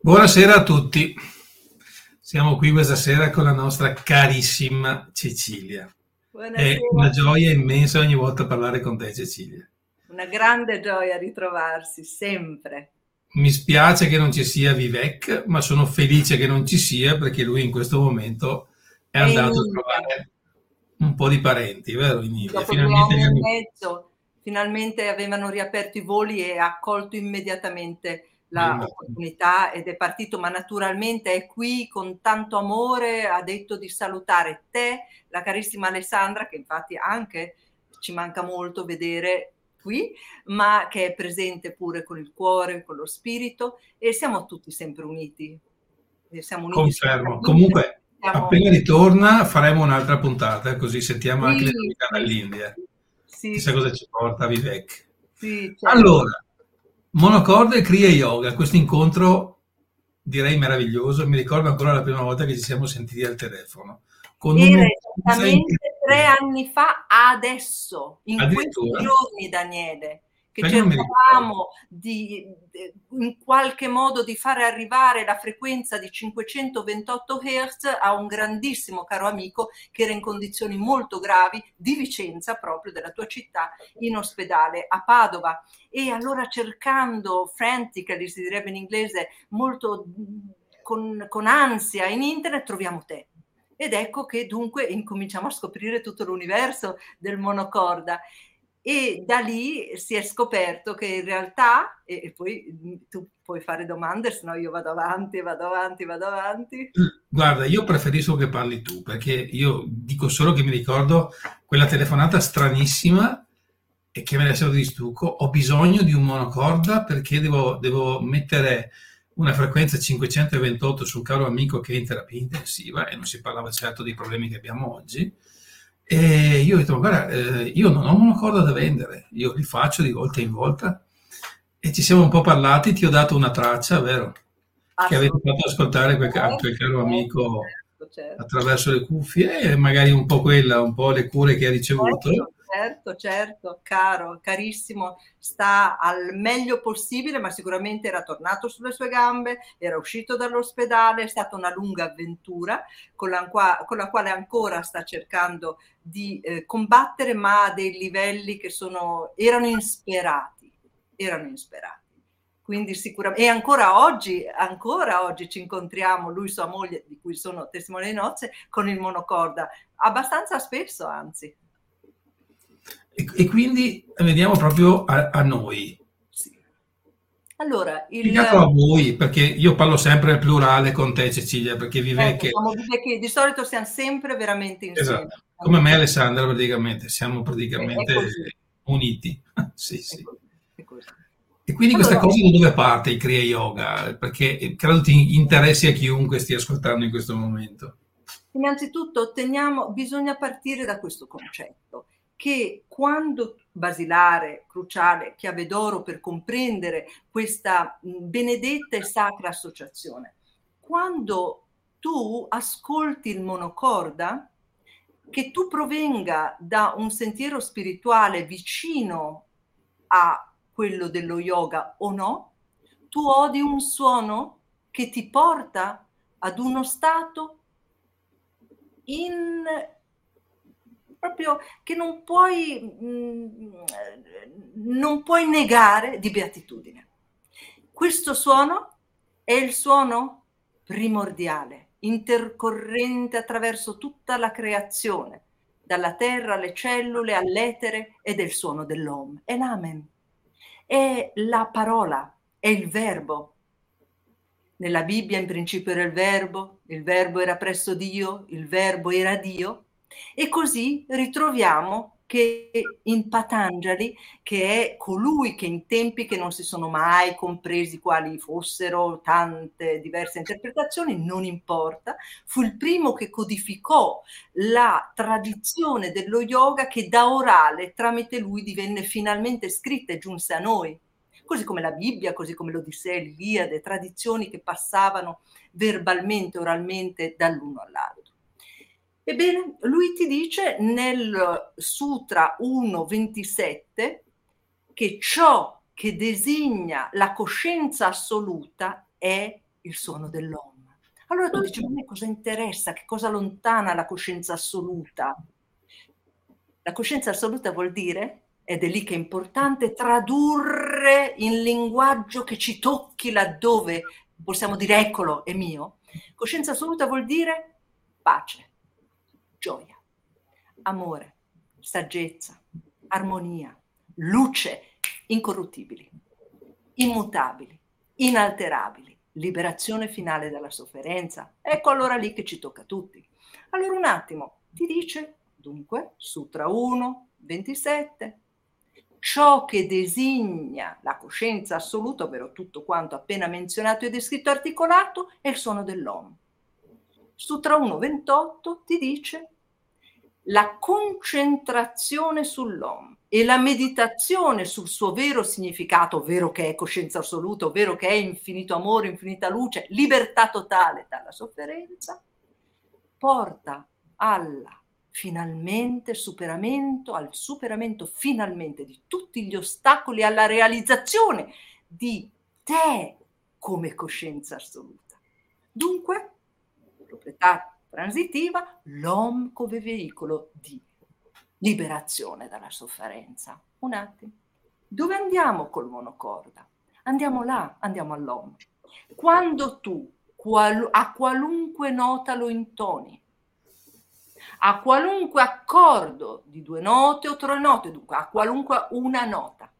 Buonasera a tutti, siamo qui questa sera con la nostra carissima Cecilia. Buonasera. È una gioia immensa ogni volta parlare con te, Cecilia. Una grande gioia ritrovarsi, sempre. Mi spiace che non ci sia Vivek, ma sono felice che non ci sia perché lui in questo momento è andato a trovare un po' di parenti, vero? In India. Finalmente avevano riaperto i voli e ha accolto immediatamente la opportunità ed è partito, ma naturalmente è qui con tanto amore. Ha detto di salutare te, la carissima Alessandra, che infatti anche ci manca molto vedere qui, ma che è presente pure con il cuore, con lo spirito, e siamo tutti sempre uniti. Confermo. Comunque appena ritorna faremo un'altra puntata, così sentiamo anche le novità dall'India. Chissà cosa ci porta Vivek. Allora, Monocordo e Kriya Yoga, questo incontro direi meraviglioso. Mi ricordo ancora la prima volta che ci siamo sentiti al telefono. Era esattamente 3 anni fa adesso, in questi giorni, Daniele, che cercavamo di in qualche modo di fare arrivare la frequenza di 528 Hz a un grandissimo caro amico che era in condizioni molto gravi, di Vicenza, proprio della tua città, in ospedale a Padova. E allora, cercando frantically, si direbbe in inglese, molto con ansia in internet, troviamo te. Ed ecco che dunque incominciamo a scoprire tutto l'universo del monocorda. E da lì si è scoperto che in realtà, e poi tu puoi fare domande, se no io vado avanti. Guarda, io preferisco che parli tu, perché io dico solo che mi ricordo quella telefonata stranissima e che me ne sono di stucco. Ho bisogno di un monocorda perché devo mettere una frequenza 528 su un caro amico che è in terapia intensiva, e non si parlava certo dei problemi che abbiamo oggi. E io ho detto, guarda, io non ho una corda da vendere, io li faccio di volta in volta, e ci siamo un po' parlati, ti ho dato una traccia, vero? Che avevi fatto ascoltare quel caro amico attraverso le cuffie, e magari un po' quella, un po' le cure che ha ricevuto. Certo, caro, carissimo, sta al meglio possibile, ma sicuramente era tornato sulle sue gambe, era uscito dall'ospedale. È stata una lunga avventura con la quale ancora sta cercando di combattere, ma a dei livelli che erano insperati. Quindi sicuramente, e ancora oggi ci incontriamo, lui e sua moglie, di cui sono testimone di nozze, con il monocorda, abbastanza spesso, anzi. E quindi veniamo proprio a noi. Sì. Allora, a voi, perché io parlo sempre al plurale con te, Cecilia, perché Vivek, di solito siamo sempre veramente insieme. Esatto. Come me e Alessandra praticamente, siamo praticamente uniti. Sì. È così. E quindi allora, questa cosa da dove parte il Kriya Yoga? Perché credo ti interessi a chiunque stia ascoltando in questo momento. Innanzitutto bisogna partire da questo concetto, che quando basilare, cruciale, chiave d'oro per comprendere questa benedetta e sacra associazione. Quando tu ascolti il monocorda, che tu provenga da un sentiero spirituale vicino a quello dello yoga o no, tu odi un suono che ti porta ad uno stato proprio che non puoi negare, di beatitudine. Questo suono è il suono primordiale, intercorrente attraverso tutta la creazione, dalla terra alle cellule, all'etere e del suono dell'Om. È l'Amen, è la parola, è il verbo. Nella Bibbia in principio era il verbo era presso Dio, il verbo era Dio, e così ritroviamo che in Patanjali, che è colui che in tempi che non si sono mai compresi quali fossero tante diverse interpretazioni, non importa, fu il primo che codificò la tradizione dello yoga che da orale tramite lui divenne finalmente scritta e giunse a noi. Così come la Bibbia, così come l'Odissea, l'Iliade, tradizioni che passavano verbalmente, oralmente dall'uno all'altro. Ebbene, lui ti dice nel Sutra 1.27 che ciò che designa la coscienza assoluta è il suono dell'Om. Allora tu dici, a me cosa interessa, che cosa lontana la coscienza assoluta? La coscienza assoluta vuol dire... Ed è lì che è importante tradurre in linguaggio che ci tocchi laddove possiamo dire eccolo, è mio. Coscienza assoluta vuol dire pace, gioia, amore, saggezza, armonia, luce, incorruttibili, immutabili, inalterabili, liberazione finale dalla sofferenza. Ecco allora lì che ci tocca a tutti. Allora un attimo, ti dice dunque Sutra 1.27. Ciò che designa la coscienza assoluta, ovvero tutto quanto appena menzionato e descritto articolato, è il suono dell'Om. Sutra 1.28 ti dice la concentrazione sull'Om e la meditazione sul suo vero significato, ovvero che è coscienza assoluta, ovvero che è infinito amore, infinita luce, libertà totale dalla sofferenza, porta alla finalmente superamento, al superamento finalmente di tutti gli ostacoli, alla realizzazione di te come coscienza assoluta. Dunque, proprietà transitiva, l'Om come veicolo di liberazione dalla sofferenza. Un attimo, dove andiamo col monocorda? Andiamo là, andiamo all'Om. Quando tu a qualunque nota lo intoni, a qualunque accordo di due note o tre note, dunque a qualunque una nota,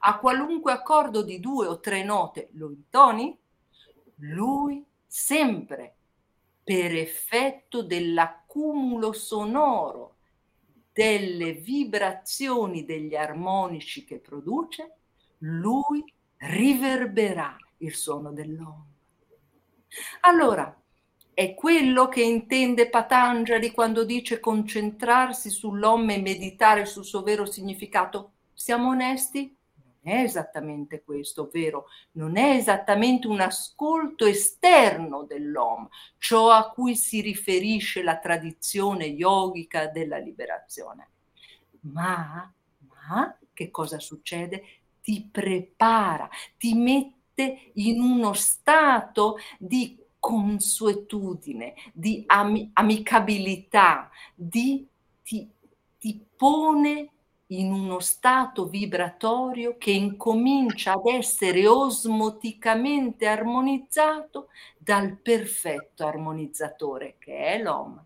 a qualunque accordo di due o tre note lo intoni, lui sempre, per effetto dell'accumulo sonoro, delle vibrazioni degli armonici che produce, lui riverberà il suono dell'Om. Allora, è quello che intende Patanjali quando dice concentrarsi sull'Om e meditare sul suo vero significato. Siamo onesti? Non è esattamente questo, ovvero non è esattamente un ascolto esterno dell'Om, ciò a cui si riferisce la tradizione yogica della liberazione. Ma che cosa succede? Ti prepara, ti mette in uno stato di consuetudine, di amicabilità, ti pone in uno stato vibratorio che incomincia ad essere osmoticamente armonizzato dal perfetto armonizzatore che è l'Om.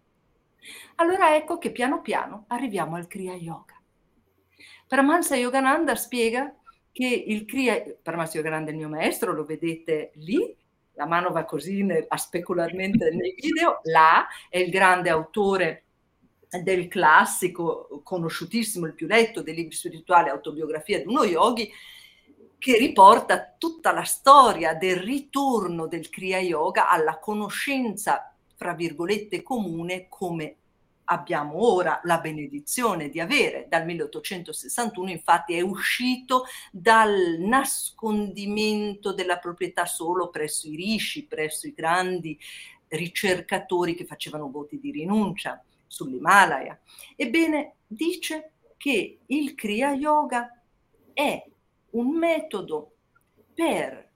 Allora ecco che piano piano arriviamo al Kriya Yoga. Paramahansa Yogananda spiega che il Kriya, Paramahansa Yogananda è il mio maestro, lo vedete lì, la mano va così specularmente nel video, là è il grande autore del classico, conosciutissimo, il più letto dei libri spirituali, Autobiografia di uno yogi, che riporta tutta la storia del ritorno del Kriya Yoga alla conoscenza, fra virgolette, comune, come abbiamo ora la benedizione di avere. Dal 1861 infatti è uscito dal nascondimento della proprietà solo presso i Rishi, presso i grandi ricercatori che facevano voti di rinuncia sull'Himalaya. Ebbene, dice che il Kriya Yoga è un metodo per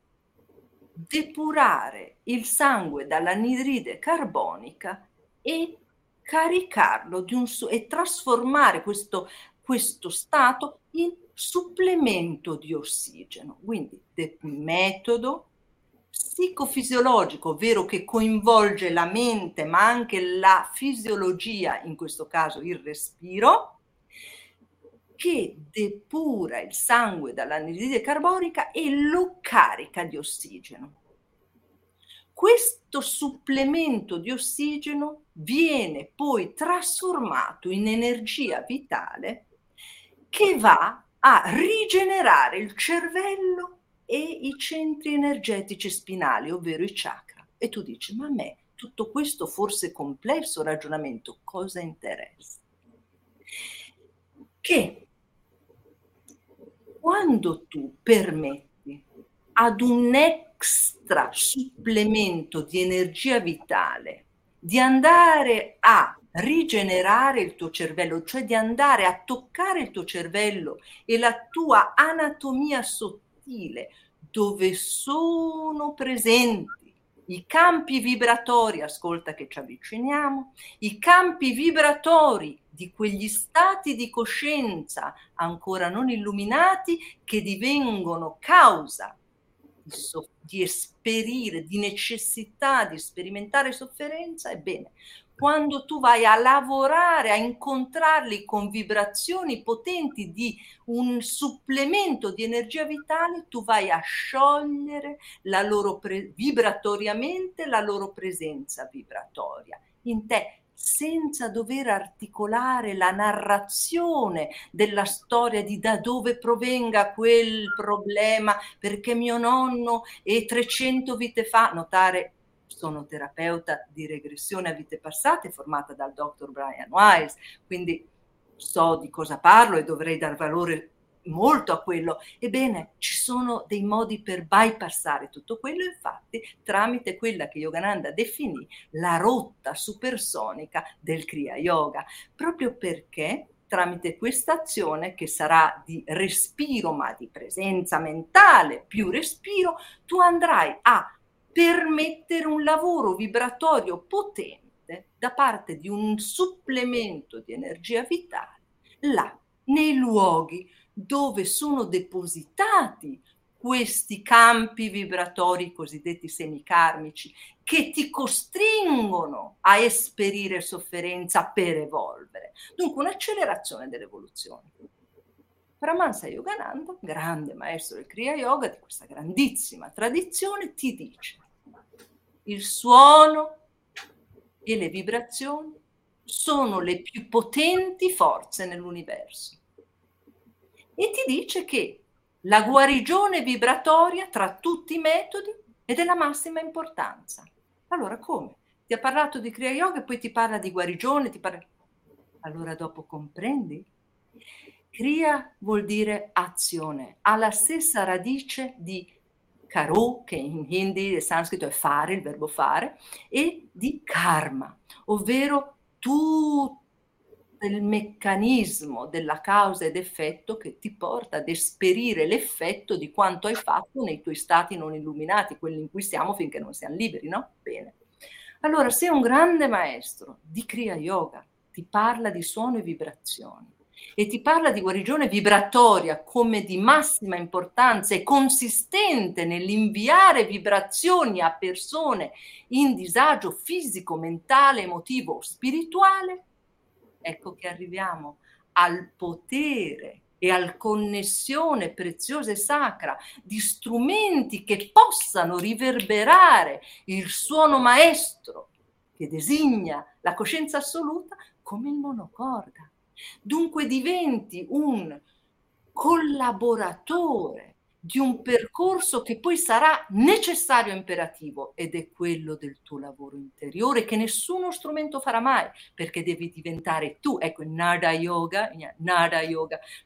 depurare il sangue dall'anidride carbonica e caricarlo e trasformare questo stato in supplemento di ossigeno. Quindi metodo psicofisiologico, ovvero che coinvolge la mente ma anche la fisiologia, in questo caso il respiro, che depura il sangue dall'anidride carbonica e lo carica di ossigeno. Questo supplemento di ossigeno viene poi trasformato in energia vitale che va a rigenerare il cervello e i centri energetici spinali, ovvero i chakra. E tu dici, ma a me tutto questo forse complesso ragionamento cosa interessa? Che quando tu permetti ad un extra supplemento di energia vitale di andare a rigenerare il tuo cervello, cioè di andare a toccare il tuo cervello e la tua anatomia sottile, dove sono presenti i campi vibratori, ascolta che ci avviciniamo, i campi vibratori di quegli stati di coscienza ancora non illuminati che divengono causa di esperire, di necessità di sperimentare sofferenza. Ebbene, quando tu vai a lavorare, a incontrarli con vibrazioni potenti di un supplemento di energia vitale, tu vai a sciogliere la loro vibratoriamente la loro presenza vibratoria in te, senza dover articolare la narrazione della storia di da dove provenga quel problema, perché mio nonno e 300 vite fa, notare sono terapeuta di regressione a vite passate formata dal dottor Brian Weiss, quindi so di cosa parlo e dovrei dar valore molto a quello. Ebbene, ci sono dei modi per bypassare tutto quello, infatti tramite quella che Yogananda definì la rotta supersonica del Kriya Yoga, proprio perché tramite questa azione, che sarà di respiro ma di presenza mentale più respiro, tu andrai a permettere un lavoro vibratorio potente da parte di un supplemento di energia vitale là nei luoghi dove sono depositati questi campi vibratori cosiddetti semikarmici, che ti costringono a esperire sofferenza per evolvere. Dunque un'accelerazione dell'evoluzione. Paramahansa Yogananda, grande maestro del Kriya Yoga, di questa grandissima tradizione, ti dice: il suono e le vibrazioni sono le più potenti forze nell'universo. E ti dice che la guarigione vibratoria tra tutti i metodi è della massima importanza. Allora come? Ti ha parlato di Kriya Yoga e poi ti parla di guarigione, allora dopo comprendi? Kriya vuol dire azione, ha la stessa radice di karo, che in hindi e sanscrito è fare, il verbo fare, e di karma, ovvero tutto del meccanismo della causa ed effetto che ti porta ad esperire l'effetto di quanto hai fatto nei tuoi stati non illuminati, quelli in cui siamo finché non siamo liberi, no? Bene. Allora, se un grande maestro di Kriya Yoga ti parla di suono e vibrazioni e ti parla di guarigione vibratoria come di massima importanza e consistente nell'inviare vibrazioni a persone in disagio fisico, mentale, emotivo o spirituale, ecco che arriviamo al potere e alla connessione preziosa e sacra di strumenti che possano riverberare il suono maestro che designa la coscienza assoluta come il monocorda. Dunque diventi un collaboratore di un percorso che poi sarà necessario e imperativo, ed è quello del tuo lavoro interiore che nessuno strumento farà mai, perché devi diventare tu. Ecco il Nada Yoga,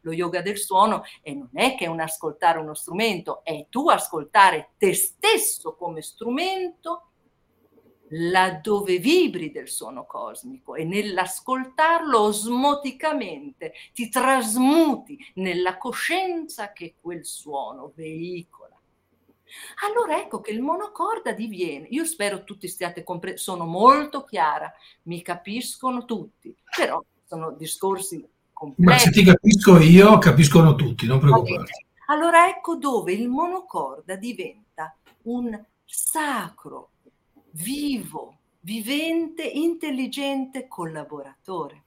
lo yoga del suono, e non è che è un ascoltare uno strumento, è tu ascoltare te stesso come strumento laddove vibri del suono cosmico, e nell'ascoltarlo osmoticamente ti trasmuti nella coscienza che quel suono veicola. Allora ecco che il monocorda diviene, io spero tutti stiate sono molto chiara, mi capiscono tutti, però sono discorsi complessi. Ma se ti capisco io, capiscono tutti, non preoccuparti. Allora ecco dove il monocorda diventa un sacro, vivo, vivente, intelligente, collaboratore.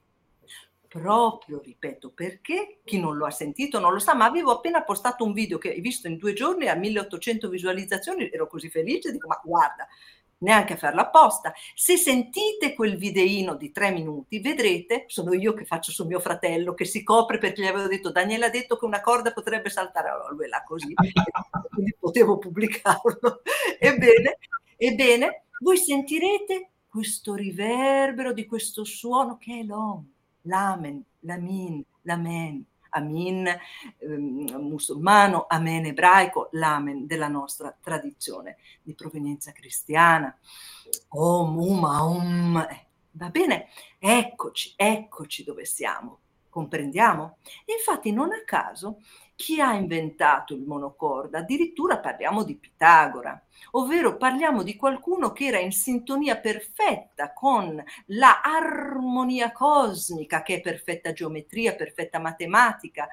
Proprio, ripeto, perché chi non lo ha sentito non lo sa, ma avevo appena postato un video che hai visto in 2 giorni a 1800 visualizzazioni, ero così felice, dico, ma guarda, neanche a farla apposta. Se sentite quel videino di 3 minuti, vedrete, sono io che faccio su mio fratello, che si copre perché gli avevo detto, Daniele ha detto che una corda potrebbe saltare, allora lui là così, quindi potevo pubblicarlo. Ebbene, voi sentirete questo riverbero di questo suono che è l'Om, l'Amen, l'Amin, l'Amen, Amin musulmano, Amen ebraico, l'Amen della nostra tradizione di provenienza cristiana. Om, Uma, Om. Va bene? Eccoci dove siamo. Comprendiamo? E infatti non a caso chi ha inventato il monocordo, addirittura parliamo di Pitagora, ovvero parliamo di qualcuno che era in sintonia perfetta con la armonia cosmica, che è perfetta geometria, perfetta matematica,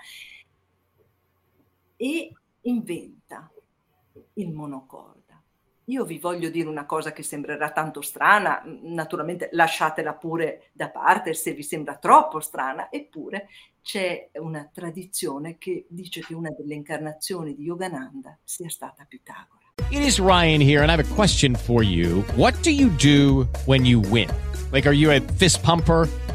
e inventa il monocordo. Io vi voglio dire una cosa che sembrerà tanto strana, naturalmente lasciatela pure da parte se vi sembra troppo strana, eppure c'è una tradizione che dice che una delle incarnazioni di Yogananda sia stata Pitagora. It is Ryan here and I have a question for you. What do when you win? Like, are you a fist pumper?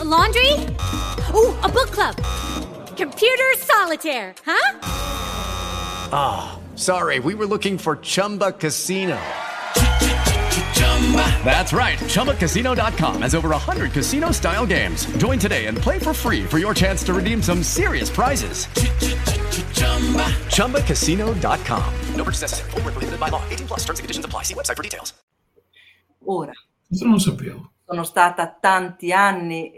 A laundry? Ooh, a book club. Computer solitaire, huh? Ah, oh, sorry, we were looking for Chumba Casino. That's right, ChumbaCasino.com has over 100 casino-style games. Join today and play for free for your chance to redeem some serious prizes. ChumbaCasino.com. No purchase necessary. Void where prohibited by law. 18+. Terms and conditions apply. See website for details. Ora. Questo non sapevo. Sono stata tanti anni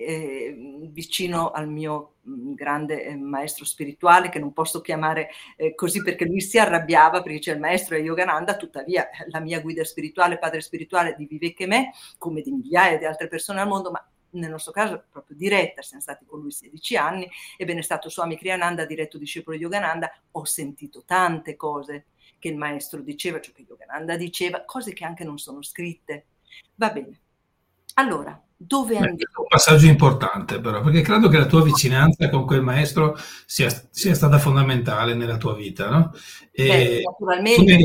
vicino al mio grande maestro spirituale, che non posso chiamare così perché lui si arrabbiava, perché c'è il maestro Yogananda, tuttavia la mia guida spirituale, padre spirituale di Vivek e me, come di migliaia di altre persone al mondo, ma nel nostro caso proprio diretta, siamo stati con lui 16 anni, ebbene è stato Swami Kriyananda, diretto discepolo di Yogananda, ho sentito tante cose che il maestro diceva, cioè che Yogananda diceva, cose che anche non sono scritte. Va bene. Allora, dove andiamo? È un passaggio importante però, perché credo che la tua vicinanza con quel maestro sia stata fondamentale nella tua vita, no? Naturalmente,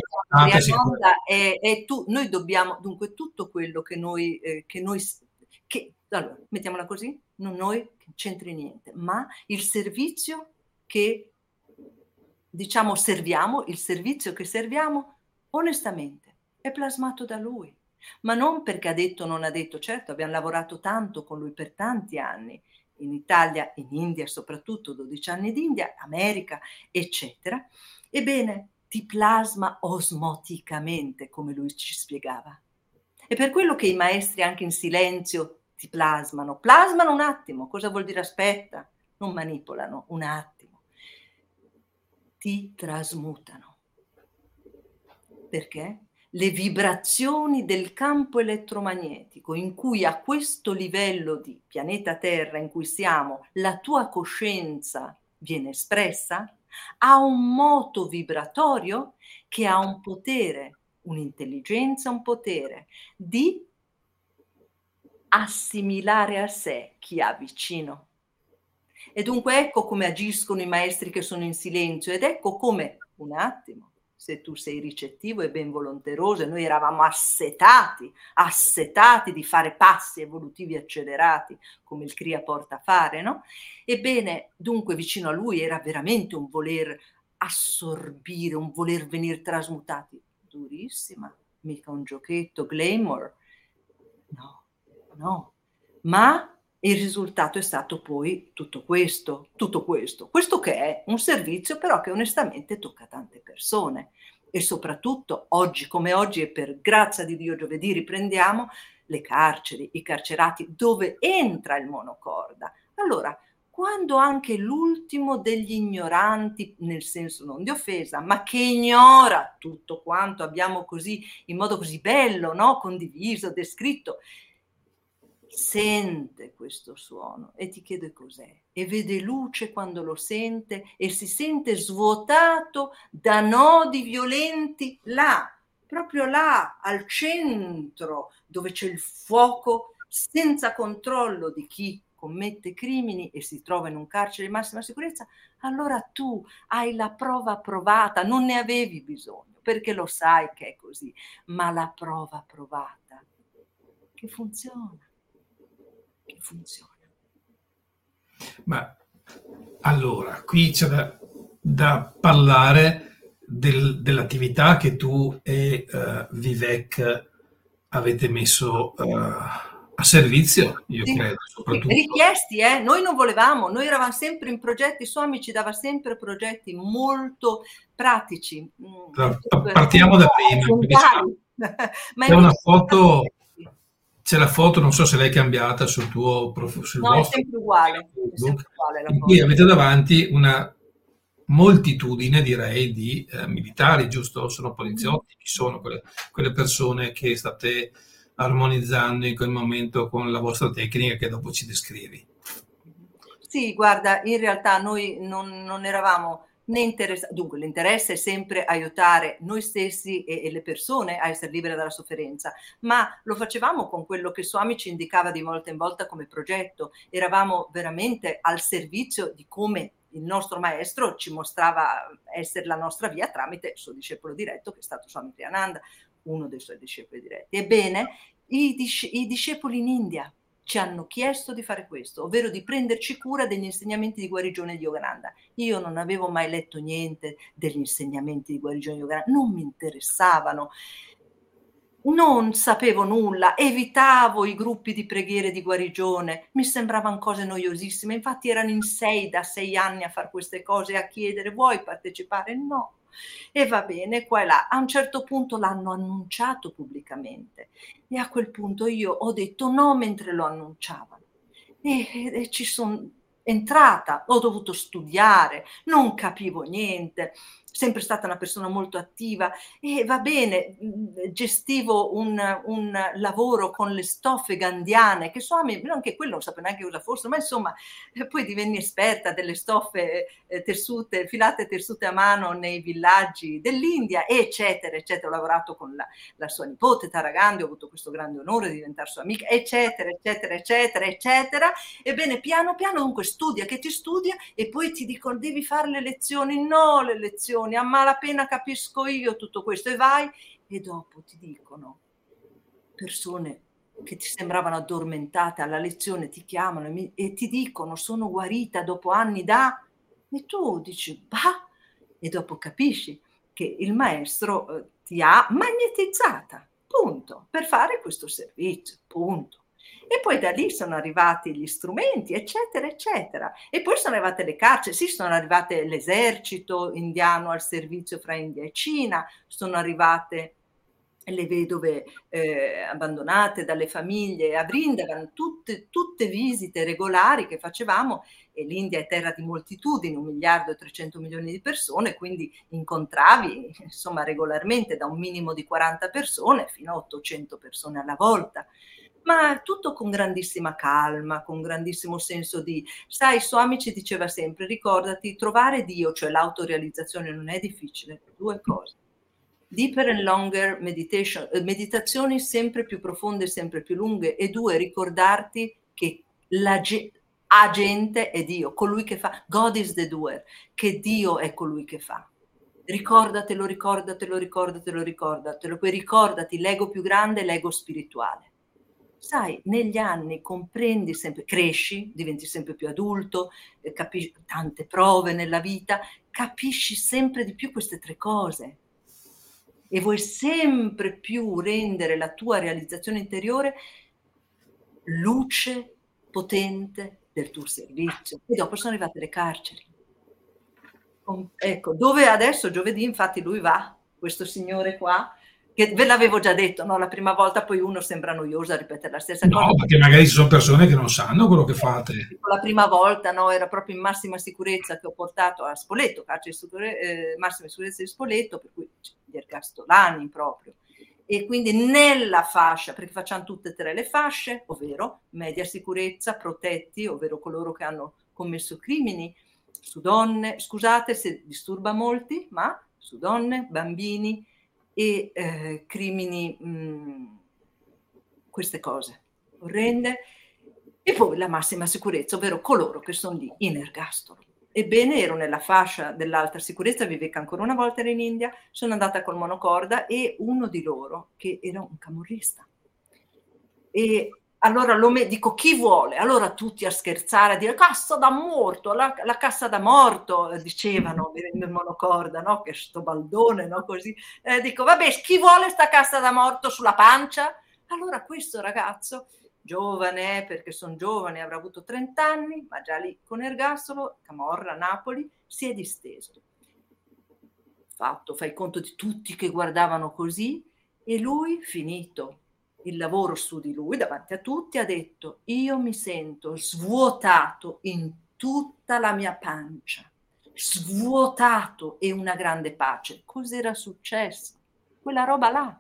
noi dobbiamo, dunque, tutto quello che noi, allora, mettiamola così, non noi, che c'entri niente, ma il servizio che, diciamo, serviamo, il servizio che serviamo, onestamente, è plasmato da lui. Ma non perché ha detto o non ha detto, certo abbiamo lavorato tanto con lui per tanti anni, in Italia, in India soprattutto, 12 anni d'India, America, eccetera. Ebbene, ti plasma osmoticamente, come lui ci spiegava. È per quello che i maestri anche in silenzio ti plasmano un attimo, cosa vuol dire aspetta? Non manipolano, un attimo. Ti trasmutano. Perché? Le vibrazioni del campo elettromagnetico in cui a questo livello di pianeta Terra in cui siamo la tua coscienza viene espressa ha un moto vibratorio che ha un potere, un'intelligenza, un potere di assimilare a sé chi ha vicino. E dunque ecco come agiscono i maestri che sono in silenzio ed ecco come, un attimo, se tu sei ricettivo e ben volonteroso, e noi eravamo assetati di fare passi evolutivi accelerati, come il Kriya porta a fare, no? Ebbene, dunque vicino a lui era veramente un voler assorbire, un voler venire trasmutati. Durissima, mica un giochetto, glamour. No. Ma il risultato è stato poi tutto questo che è un servizio però che onestamente tocca tante persone, e soprattutto oggi come oggi, e per grazia di Dio giovedì riprendiamo, le carceri, i carcerati, dove entra il monocorda. Allora, quando anche l'ultimo degli ignoranti, nel senso non di offesa, ma che ignora tutto quanto abbiamo così, in modo così bello, no? Condiviso, descritto, sente questo suono e ti chiede cos'è, e vede luce quando lo sente e si sente svuotato da nodi violenti là, proprio là, al centro, dove c'è il fuoco senza controllo di chi commette crimini e si trova in un carcere di massima sicurezza. Allora tu hai la prova provata, non ne avevi bisogno perché lo sai che è così, ma la prova provata che funziona. Ma allora qui c'è da parlare dell'attività che tu e Vivek avete messo a servizio, io sì, credo, soprattutto. Richiesti, noi non volevamo, noi eravamo sempre in progetti, Swami ci dava sempre progetti molto pratici. Partiamo da prima. Ma è una foto... C'è la foto, non so se l'hai cambiata sul tuo profilo. No, è sempre uguale. In cui avete davanti una moltitudine, direi, di militari, giusto? Sono poliziotti, chi sono quelle persone che state armonizzando in quel momento con la vostra tecnica che dopo ci descrivi? Sì, guarda, in realtà noi non eravamo... Dunque, l'interesse è sempre aiutare noi stessi e le persone a essere libere dalla sofferenza, ma lo facevamo con quello che Swami ci indicava di volta in volta come progetto. Eravamo veramente al servizio di come il nostro maestro ci mostrava essere la nostra via tramite il suo discepolo diretto, che è stato Swami Kriyananda, uno dei suoi discepoli diretti. Ebbene, i discepoli in India ci hanno chiesto di fare questo, ovvero di prenderci cura degli insegnamenti di guarigione di Yogananda. Io non avevo mai letto niente degli insegnamenti di guarigione di Yogananda, non mi interessavano, non sapevo nulla, evitavo i gruppi di preghiere di guarigione, mi sembravano cose noiosissime, infatti erano in 6 da 6 anni a fare queste cose, a chiedere vuoi partecipare? No. E va bene, qua e là. A un certo punto l'hanno annunciato pubblicamente e a quel punto io ho detto no mentre lo annunciavano e ci sono entrata, ho dovuto studiare, non capivo niente, sempre stata una persona molto attiva e va bene, gestivo un lavoro con le stoffe gandhiane, che so, anche quello non sapevo neanche cosa fosse, ma insomma poi divenni esperta delle stoffe tessute, filate e tessute a mano nei villaggi dell'India, eccetera, eccetera. Ho lavorato con la sua nipote Tara Gandhi, ho avuto questo grande onore di diventare sua amica, eccetera, eccetera, eccetera, eccetera. Ebbene, piano piano, dunque, studia che ti studia e poi ti dicono devi fare le lezioni, no le lezioni, a malapena capisco io tutto questo e vai, e dopo ti dicono persone che ti sembravano addormentate alla lezione, ti chiamano e ti dicono sono guarita dopo anni da... e tu dici bah, e dopo capisci che il maestro ti ha magnetizzata, punto, per fare questo servizio, punto. E poi da lì sono arrivati gli strumenti, eccetera, eccetera. E poi sono arrivate le carceri, sì, sono arrivate l'esercito indiano al servizio fra India e Cina, sono arrivate le vedove abbandonate dalle famiglie a Brindavan, tutte visite regolari che facevamo, e l'India è terra di moltitudini, 1.300.000.000 di persone, quindi incontravi insomma regolarmente da un minimo di 40 persone fino a 800 persone alla volta. Ma tutto con grandissima calma, con grandissimo senso di... Sai, Swami ci diceva sempre, ricordati, trovare Dio, cioè l'autorealizzazione, non è difficile. 2 cose. Deeper and longer meditation, meditazioni sempre più profonde, sempre più lunghe. E 2, ricordarti che l'agente è Dio, colui che fa. God is the doer, che Dio è colui che fa. Ricordatelo, ricordatelo, ricordatelo, ricordatelo. Poi ricordati l'ego più grande, l'ego spirituale. Sai, negli anni comprendi sempre, cresci, diventi sempre più adulto, capisci tante prove nella vita, capisci sempre di più queste 3 cose e vuoi sempre più rendere la tua realizzazione interiore luce potente del tuo servizio. E dopo sono arrivate le carceri. Ecco, dove adesso giovedì infatti lui va questo signore qua, che ve l'avevo già detto, no? La prima volta poi uno sembra noioso a ripetere la stessa cosa. No, perché magari ci sono persone che non sanno quello che fate. La prima volta, no, era proprio in massima sicurezza che ho portato a Spoleto, carcere massima sicurezza di Spoleto, per cui gli ergastolani proprio. E quindi nella fascia, perché facciamo tutte e tre le fasce, ovvero media sicurezza, protetti, ovvero coloro che hanno commesso crimini, su donne, scusate se disturba molti, ma su donne, bambini, e crimini, queste cose orrende, e poi la massima sicurezza, ovvero coloro che sono lì in ergastolo. Ebbene, ero nella fascia dell'alta sicurezza, Vivek ancora una volta era in India, sono andata col monocorda e uno di loro, che era un camorrista, e allora dico, chi vuole? Allora tutti a scherzare, a dire cassa da morto, la cassa da morto, dicevano nel monocorda, no? Che sto baldone, no? Così. Dico, vabbè, chi vuole sta cassa da morto sulla pancia? Allora questo ragazzo, giovane, perché sono giovane, avrà avuto 30 anni, ma già lì con ergastolo, camorra, Napoli, si è disteso. Fatto, fai conto di tutti che guardavano così, e lui, finito il lavoro su di lui, davanti a tutti, ha detto: io mi sento svuotato in tutta la mia pancia, svuotato, e una grande pace. Cos'era successo? Quella roba là.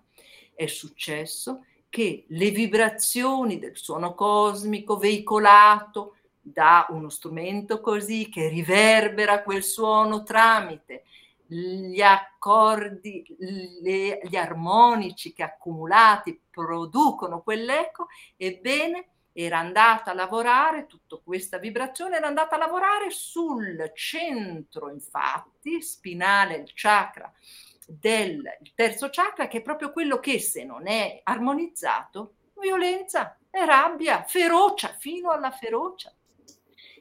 È successo che le vibrazioni del suono cosmico veicolato da uno strumento così, che riverbera quel suono tramite gli accordi, gli armonici che accumulati producono quell'eco, ebbene era andata a lavorare, tutta questa vibrazione era andata a lavorare sul centro, infatti, spinale, il chakra del terzo chakra, che è proprio quello che, se non è armonizzato, violenza, rabbia, ferocia, fino alla ferocia.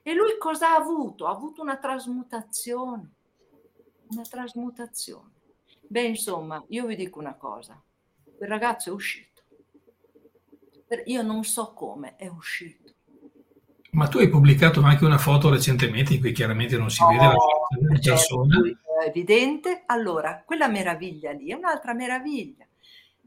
E lui cosa ha avuto? Ha avuto una trasmutazione. Una trasmutazione. Beh, insomma, io vi dico una cosa: quel ragazzo è uscito. Io non so come è uscito. Ma tu hai pubblicato anche una foto recentemente in cui chiaramente non si vede la faccia della persona. È evidente. Allora, quella meraviglia lì è un'altra meraviglia,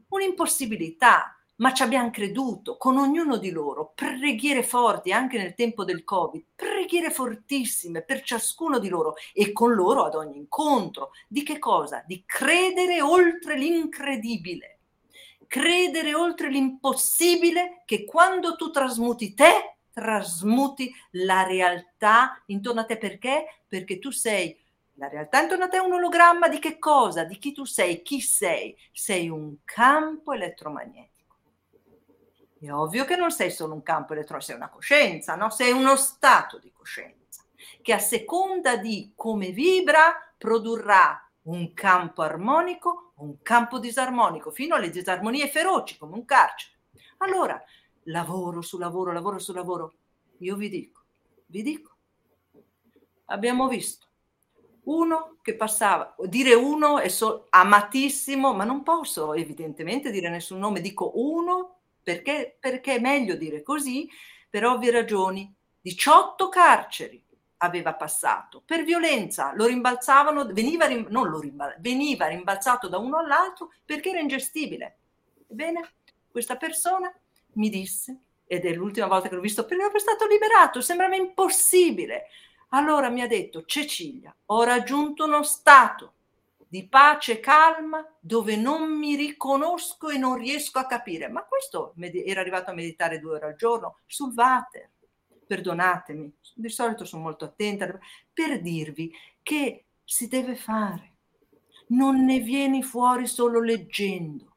un'impossibilità, ma ci abbiamo creduto con ognuno di loro. Preghiere forti anche nel tempo del Covid, preghiere fortissime per ciascuno di loro e con loro ad ogni incontro. Di che cosa? Di credere oltre l'incredibile, credere oltre l'impossibile, che quando tu trasmuti te, trasmuti la realtà intorno a te. Perché? Perché tu sei la realtà intorno a te, è un ologramma di che cosa? Di chi tu sei, chi sei? Sei un campo elettromagnetico. È ovvio che non sei solo un campo elettronico, sei una coscienza, no? Sei uno stato di coscienza che, a seconda di come vibra, produrrà un campo armonico, un campo disarmonico, fino alle disarmonie feroci, come un carcere. Allora, lavoro su lavoro, lavoro su lavoro. Io vi dico, abbiamo visto uno che passava, dire uno è amatissimo, ma non posso evidentemente dire nessun nome, dico uno. Perché è meglio dire così, per ovvie ragioni. 18 carceri aveva passato per violenza, lo rimbalzavano, veniva rimbalzato da uno all'altro perché era ingestibile. Ebbene, questa persona mi disse, ed è l'ultima volta che l'ho visto, perché era stato liberato, sembrava impossibile. Allora mi ha detto: Cecilia, ho raggiunto uno stato di pace, calma, dove non mi riconosco e non riesco a capire. Ma questo era arrivato a meditare 2 ore al giorno sul water. Perdonatemi, di solito sono molto attenta, per dirvi che si deve fare. Non ne vieni fuori solo leggendo,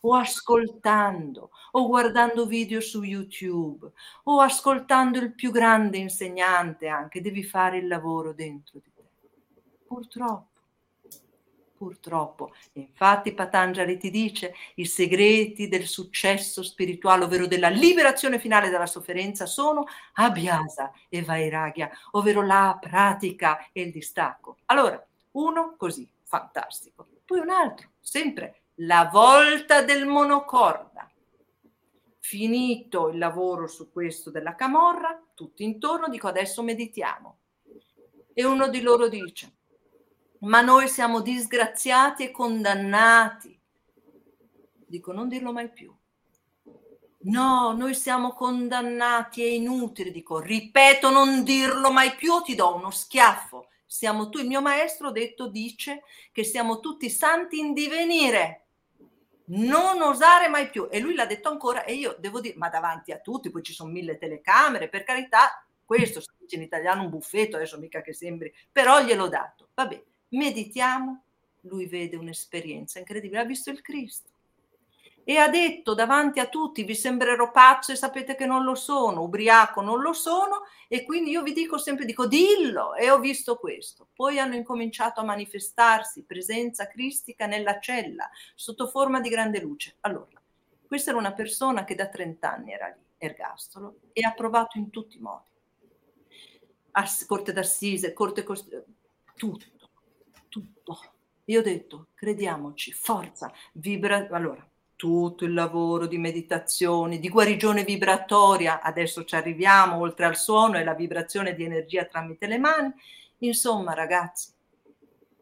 o ascoltando, o guardando video su YouTube, o ascoltando il più grande insegnante anche. Devi fare il lavoro dentro di te. Purtroppo. Infatti Patanjali ti dice: i segreti del successo spirituale, ovvero della liberazione finale dalla sofferenza, sono Abhyasa e Vairagya, ovvero la pratica e il distacco. Allora, uno così, fantastico. Poi un altro, sempre la volta del monocorda. Finito il lavoro su questo della camorra, tutti intorno, dico: adesso meditiamo. E uno di loro dice: ma noi siamo disgraziati e condannati. Dico, non dirlo mai più. No, noi siamo condannati, è inutile. Dico, ripeto, non dirlo mai più, ti do uno schiaffo. Siamo tu, il mio maestro detto dice che siamo tutti santi in divenire, non osare mai più. E lui l'ha detto ancora, e io devo dire, ma davanti a tutti, poi ci sono 1000 telecamere, per carità, questo si dice in italiano un buffetto, adesso mica che sembri, però gliel'ho dato. Vabbè, meditiamo, lui vede un'esperienza incredibile, ha visto il Cristo. E ha detto davanti a tutti, vi sembrerò pazzo e sapete che non lo sono, ubriaco non lo sono, e quindi io vi dico sempre, dico dillo, e ho visto questo. Poi hanno incominciato a manifestarsi presenza cristica nella cella, sotto forma di grande luce. Allora, questa era una persona che da 30 anni era lì, ergastolo, e ha provato in tutti i modi. Corte d'assise, tutto. Io ho detto, crediamoci, forza, vibra, allora, tutto il lavoro di meditazione, di guarigione vibratoria, adesso ci arriviamo, oltre al suono e la vibrazione di energia tramite le mani. Insomma ragazzi,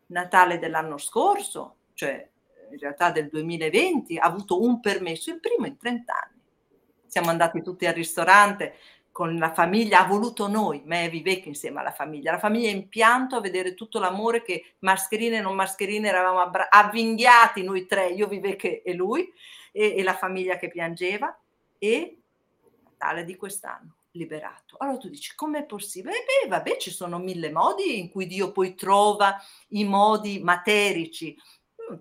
Natale dell'anno scorso, cioè in realtà del 2020, ha avuto un permesso, il primo in 30 anni. Siamo andati tutti al ristorante con la famiglia, ha voluto noi, me e Vivek insieme alla famiglia. La famiglia è in pianto a vedere tutto l'amore che, mascherine e non mascherine, eravamo avvinghiati noi tre, io, Vivek e lui, e la famiglia che piangeva, e Natale di quest'anno, liberato. Allora tu dici, com'è possibile? E beh, vabbè, ci sono 1000 modi in cui Dio poi trova i modi materici,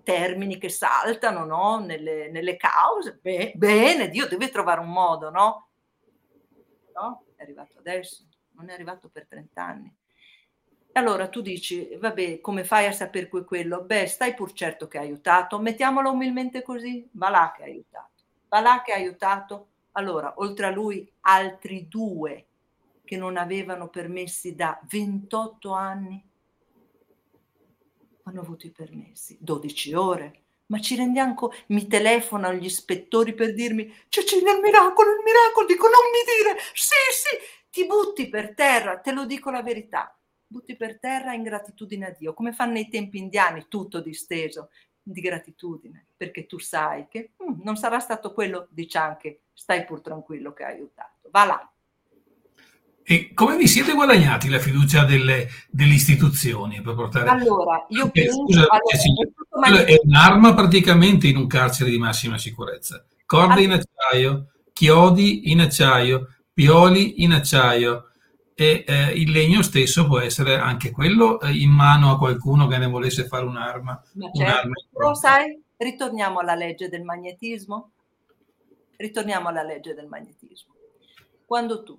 termini che saltano, no? Nelle cause. Bene, Dio deve trovare un modo, no? No, è arrivato adesso, non è arrivato per 30 anni. Allora tu dici, vabbè, come fai a sapere quello? Beh, stai pur certo che ha aiutato, mettiamola umilmente così, va là che ha aiutato. Allora, oltre a lui, altri 2 che non avevano permessi da 28 anni, hanno avuto i permessi, 12 ore. Ma ci rendiamo conto? Mi telefonano gli ispettori per dirmi, Cecilia, il miracolo, dico non mi dire, sì, ti butti per terra, te lo dico la verità, butti per terra in gratitudine a Dio, come fanno nei tempi indiani, tutto disteso, di gratitudine, perché tu sai che non sarà stato quello, dice anche, stai pur tranquillo che ha aiutato, va là. E come vi siete guadagnati la fiducia delle istituzioni per portare? Allora, io penso, è un'arma praticamente in un carcere di massima sicurezza. Corde in acciaio, chiodi in acciaio, pioli in acciaio e il legno stesso può essere anche quello in mano a qualcuno che ne volesse fare un'arma. Ma un'arma, certo. Lo sai, ritorniamo alla legge del magnetismo. Quando tu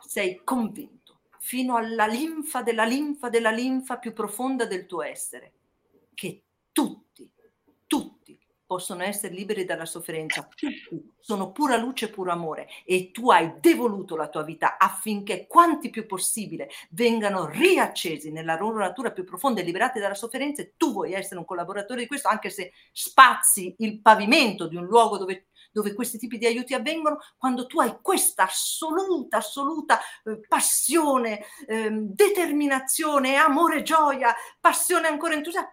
Sei convinto, fino alla linfa della linfa della linfa più profonda del tuo essere, che tutti possono essere liberi dalla sofferenza, tutti sono pura luce e puro amore, e tu hai devoluto la tua vita affinché quanti più possibile vengano riaccesi nella loro natura più profonda e liberati dalla sofferenza, e tu vuoi essere un collaboratore di questo, anche se spazi il pavimento di un luogo dove questi tipi di aiuti avvengono, quando tu hai questa assoluta passione, determinazione, amore, gioia, passione ancora entusiasmo,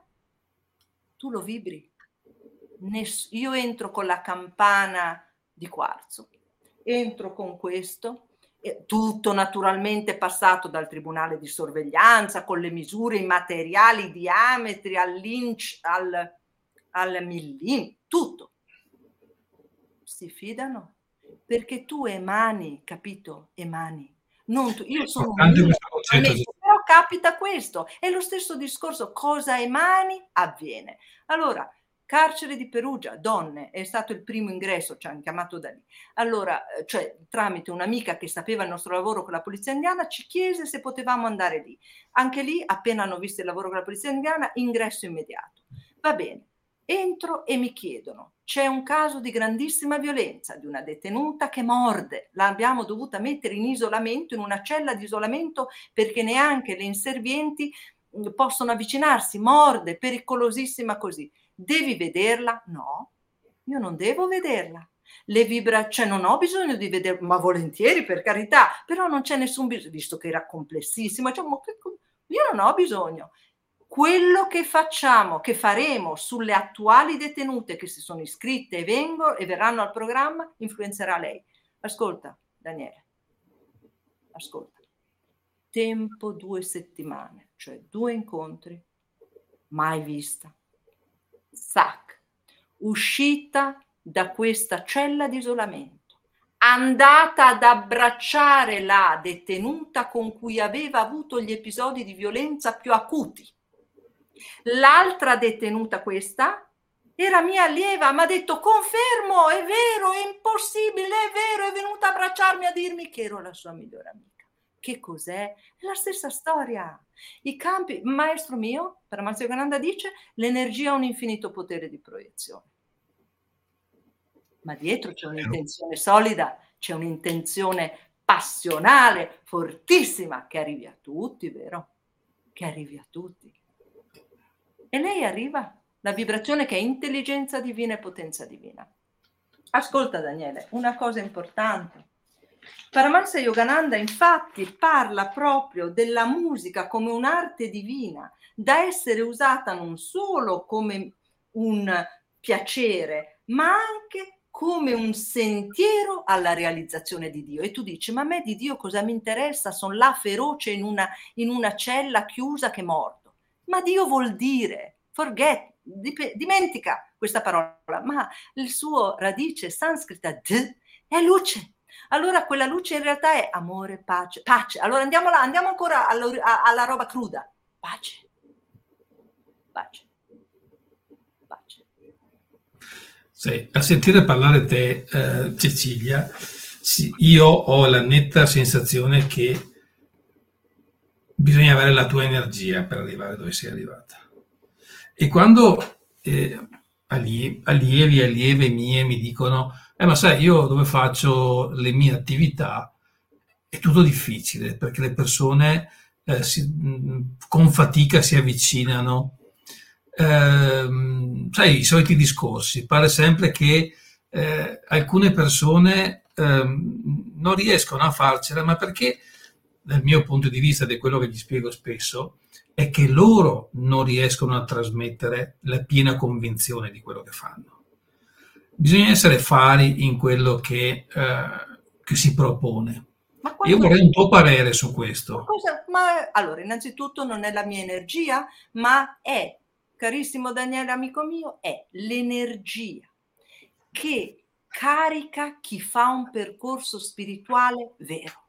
tu lo vibri. Io entro con la campana di quarzo, entro con questo, tutto naturalmente passato dal tribunale di sorveglianza con le misure, i materiali, i diametri, all'inch, al millimetro, tutto. Si fidano perché tu emani, capito? Emani. Non tu, io sono un mio, però capita questo. È lo stesso discorso, cosa emani avviene. Allora, carcere di Perugia, donne, è stato il primo ingresso, ci hanno chiamato da lì. Allora, cioè, tramite un'amica che sapeva il nostro lavoro con la polizia indiana, ci chiese se potevamo andare lì. Anche lì, appena hanno visto il lavoro con la polizia indiana, ingresso immediato. Va bene, entro e mi chiedono, c'è un caso di grandissima violenza di una detenuta che morde, l'abbiamo dovuta mettere in isolamento, in una cella di isolamento, perché neanche le inservienti possono avvicinarsi, morde, pericolosissima così. Devi vederla? No, io non devo vederla. Le vibra, cioè non ho bisogno di vederla, ma volentieri, per carità, però non c'è nessun bisogno, visto che era complessissimo, cioè, io non ho bisogno. Quello che facciamo, che faremo sulle attuali detenute che si sono iscritte e vengono e verranno al programma, influenzerà lei. Ascolta, Daniele, ascolta. Tempo 2 settimane, cioè 2 incontri, mai vista. Sac, uscita da questa cella di isolamento, andata ad abbracciare la detenuta con cui aveva avuto gli episodi di violenza più acuti. L'altra detenuta, questa, era mia allieva, mi ha detto confermo, è vero, è impossibile, è vero, è venuta a abbracciarmi, a dirmi che ero la sua migliore amica. Che cos'è? È la stessa storia. I campi, maestro mio, Paramahansa Yogananda dice, l'energia ha un infinito potere di proiezione. Ma dietro c'è un'intenzione solida, c'è un'intenzione passionale, fortissima, che arrivi a tutti, vero? Che arrivi a tutti. E lei arriva, la vibrazione che è intelligenza divina e potenza divina. Ascolta Daniele, una cosa importante. Paramahansa Yogananda infatti parla proprio della musica come un'arte divina da essere usata non solo come un piacere ma anche come un sentiero alla realizzazione di Dio. E tu dici, ma a me di Dio cosa mi interessa? Sono là feroce in una cella chiusa che morto. Ma Dio vuol dire, forget, dimentica questa parola, ma il suo radice sanscrita d è luce. Allora quella luce in realtà è amore, pace, pace. Allora andiamo là, andiamo ancora alla roba cruda. Pace, pace, pace. Sì, a sentire parlare te, Cecilia, sì, io ho la netta sensazione che bisogna avere la tua energia per arrivare dove sei arrivata. E quando allieve mie mi dicono ma sai, io dove faccio le mie attività è tutto difficile perché le persone con fatica si avvicinano, sai, i soliti discorsi, pare sempre che alcune persone non riescono a farcela, ma perché dal mio punto di vista, di quello che gli spiego spesso, è che loro non riescono a trasmettere la piena convinzione di quello che fanno. Bisogna essere fari in quello che si propone. Ma io vorrei un tuo parere su questo. Allora, innanzitutto non è la mia energia, ma è, carissimo Daniele, amico mio, è l'energia che carica chi fa un percorso spirituale vero.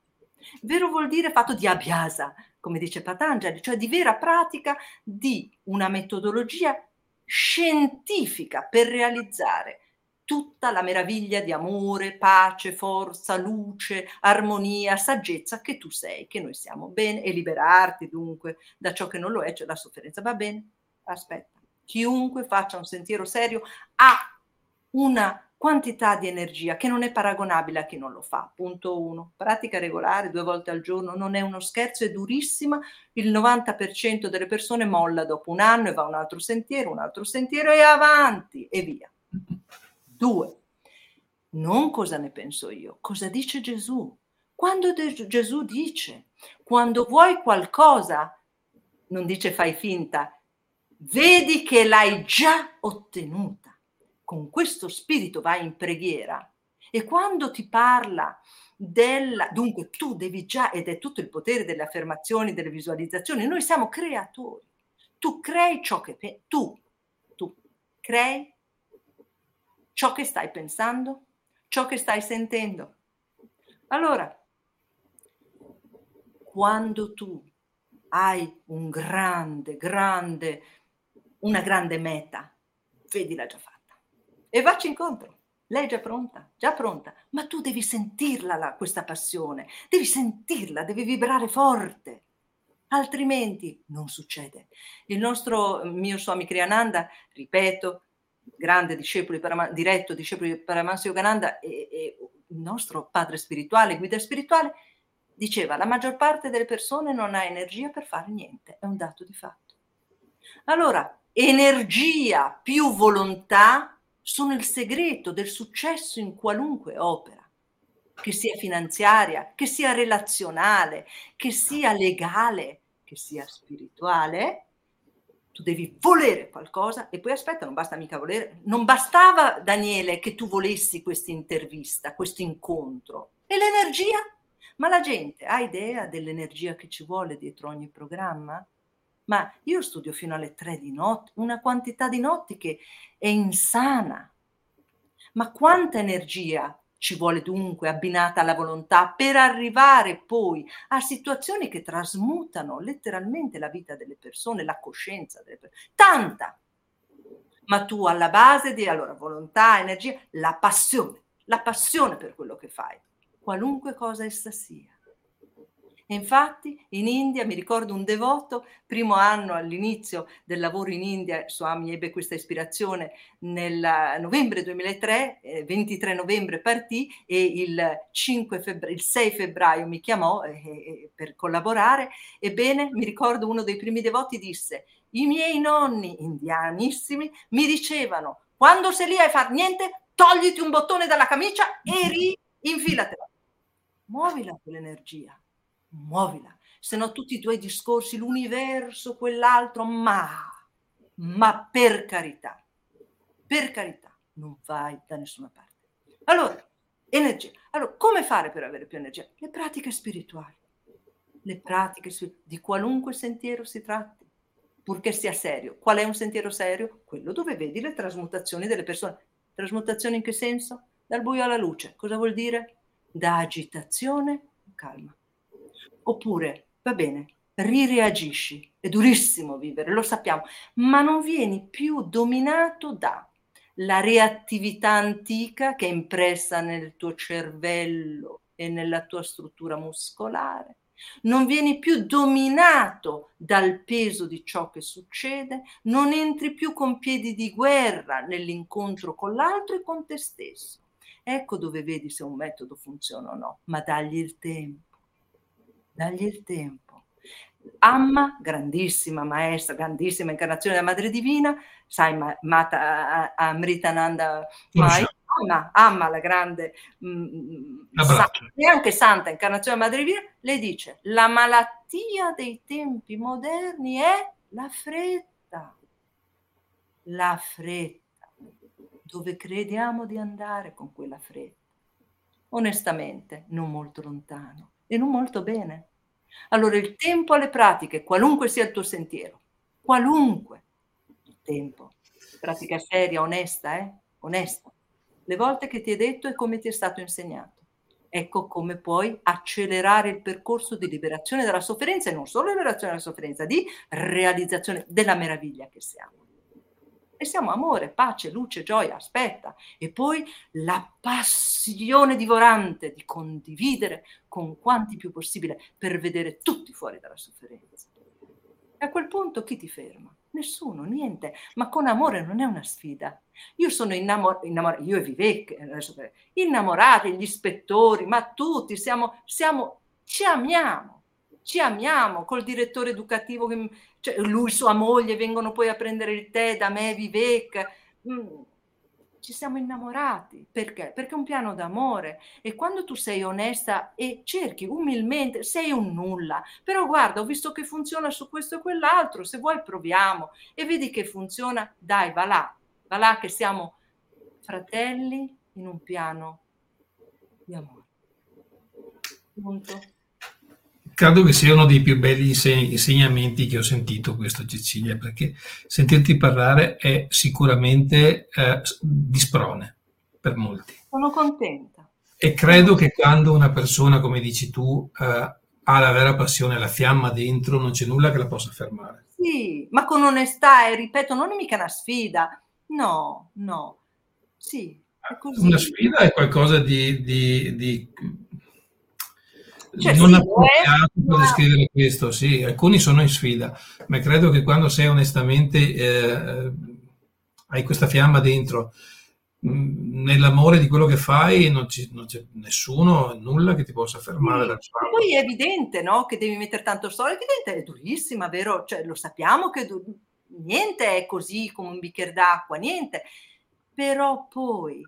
Vero vuol dire fatto di abhyasa, come dice Patanjali, cioè di vera pratica di una metodologia scientifica per realizzare tutta la meraviglia di amore, pace, forza, luce, armonia, saggezza che tu sei, che noi siamo, bene, e liberarti dunque da ciò che non lo è, cioè la sofferenza. Va bene? Aspetta. Chiunque faccia un sentiero serio ha una quantità di energia che non è paragonabile a chi non lo fa. Punto 1. Pratica regolare 2 volte al giorno non è uno scherzo, è durissima. Il 90% delle persone molla dopo un anno e va a un altro sentiero e avanti e via. 2. Non cosa ne penso io, cosa dice Gesù. Quando Gesù dice, quando vuoi qualcosa, non dice fai finta, vedi che l'hai già ottenuta. Con questo spirito vai in preghiera E quando ti parla della... Dunque tu devi già, ed è tutto il potere delle affermazioni, delle visualizzazioni, noi siamo creatori. Tu crei ciò che tu crei ciò che stai pensando, ciò che stai sentendo. Allora, quando tu hai un una grande meta, vedila già fatta e vacci incontro. Lei è già pronta, ma tu devi sentirla questa passione, devi sentirla, devi vibrare forte, altrimenti non succede. Il mio Swami Kriyananda, ripeto, grande discepolo diretto discepolo di Paramahansa Yogananda e il nostro padre spirituale, guida spirituale, diceva: la maggior parte delle persone non ha energia per fare niente, è un dato di fatto. Allora, energia più volontà sono il segreto del successo in qualunque opera, che sia finanziaria, che sia relazionale, che sia legale, che sia spirituale. Tu devi volere qualcosa e poi aspetta, non basta mica volere. Non bastava, Daniele, che tu volessi questa intervista, questo incontro. E l'energia? Ma la gente ha idea dell'energia che ci vuole dietro ogni programma? Ma io studio fino alle 3 di notte, una quantità di notti che è insana. Ma quanta energia ci vuole dunque abbinata alla volontà per arrivare poi a situazioni che trasmutano letteralmente la vita delle persone, la coscienza delle persone. Tanta! Ma tu alla base di volontà, energia, la passione per quello che fai, qualunque cosa essa sia. E infatti in India, mi ricordo un devoto, primo anno all'inizio del lavoro in India, Swami ebbe questa ispirazione nel novembre 2003, 23 novembre partì e il 6 febbraio mi chiamò per collaborare. Ebbene, mi ricordo uno dei primi devoti disse: i miei nonni indianissimi mi dicevano, quando sei lì a far niente, togliti un bottone dalla camicia e infilatela, muovila quell'energia. Muovila, se no tutti i tuoi discorsi, l'universo, quell'altro, ma per carità, non vai da nessuna parte. Allora, energia. Allora, come fare per avere più energia? Le pratiche spirituali, di qualunque sentiero si tratti, purché sia serio. Qual è un sentiero serio? Quello dove vedi le trasmutazioni delle persone. Trasmutazioni in che senso? Dal buio alla luce. Cosa vuol dire? Da agitazione, calma. Oppure, va bene, rireagisci, è durissimo vivere, lo sappiamo, ma non vieni più dominato dalla reattività antica che è impressa nel tuo cervello e nella tua struttura muscolare. Non vieni più dominato dal peso di ciò che succede, non entri più con piedi di guerra nell'incontro con l'altro e con te stesso. Ecco dove vedi se un metodo funziona o no, ma dagli il tempo. Amma, grandissima maestra, grandissima incarnazione della Madre Divina, sai, Amritanandamayi, Amma la grande e anche santa incarnazione della Madre Divina, lei dice: la malattia dei tempi moderni è la fretta, dove crediamo di andare con quella fretta, onestamente non molto lontano e non molto bene. Allora il tempo alle pratiche, qualunque sia il tuo sentiero, qualunque il tempo, pratica seria, onesta, le volte che ti è detto e come ti è stato insegnato. Ecco come puoi accelerare il percorso di liberazione dalla sofferenza, e non solo liberazione dalla sofferenza, di realizzazione della meraviglia che siamo. E siamo amore, pace, luce, gioia, aspetta. E poi la passione divorante di condividere con quanti più possibile per vedere tutti fuori dalla sofferenza. E a quel punto chi ti ferma? Nessuno, niente. Ma con amore non è una sfida. Io sono io e Vivek, innamorati, gli ispettori, ma tutti ci amiamo. Ci amiamo col direttore educativo, lui, sua moglie, vengono poi a prendere il tè da me, Vivek. Ci siamo innamorati. Perché? Perché è un piano d'amore. E quando tu sei onesta e cerchi umilmente, sei un nulla. Però guarda, ho visto che funziona su questo e quell'altro, se vuoi proviamo. E vedi che funziona, dai, va là che siamo fratelli in un piano di amore. Punto. Credo che sia uno dei più belli insegnamenti che ho sentito questo, Cecilia, perché sentirti parlare è sicuramente di sprone per molti. Sono contenta. E credo che quando una persona, come dici tu, ha la vera passione, la fiamma dentro, non c'è nulla che la possa fermare. Sì, ma con onestà, e ripeto, non è mica una sfida. No, no. Sì, è così. Una sfida è qualcosa di cioè, non appropriato per descrivere questo, sì, alcuni sono in sfida, ma credo che quando sei onestamente, hai questa fiamma dentro, nell'amore di quello che fai non c'è nessuno, nulla che ti possa fermare. Sì. E poi è evidente, no? Che devi mettere tanto sole, è evidente, è durissima, vero? Cioè, lo sappiamo che niente è così come un bicchiere d'acqua, niente, però poi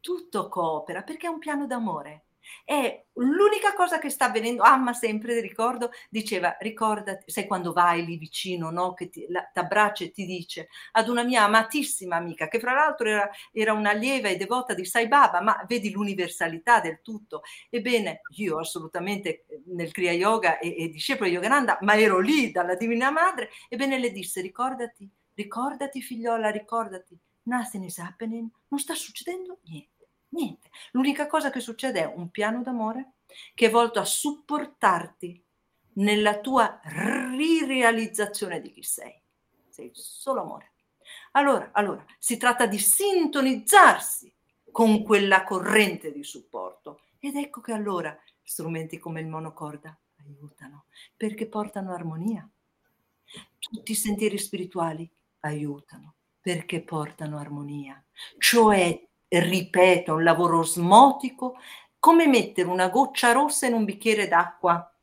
tutto coopera perché è un piano d'amore. È l'unica cosa che sta avvenendo. Amma sempre, ricordo, diceva, ricordati, sai quando vai lì vicino, no? Che ti abbraccia e ti dice, ad una mia amatissima amica, che fra l'altro era un'allieva e devota di Sai Baba, ma vedi l'universalità del tutto. Ebbene, io assolutamente nel Kriya Yoga e discepolo di Yogananda, ma ero lì dalla Divina Madre, ebbene le disse, ricordati figliola, ricordati, nothing is happening, non sta succedendo niente. Niente, l'unica cosa che succede è un piano d'amore che è volto a supportarti nella tua rirealizzazione di chi sei. Sei solo amore. Allora, si tratta di sintonizzarsi con quella corrente di supporto. Ed ecco che allora strumenti come il monocorda aiutano, perché portano armonia. Tutti i sentieri spirituali aiutano, perché portano armonia. Cioè, ripeto, un lavoro osmotico, come mettere una goccia rossa in un bicchiere d'acqua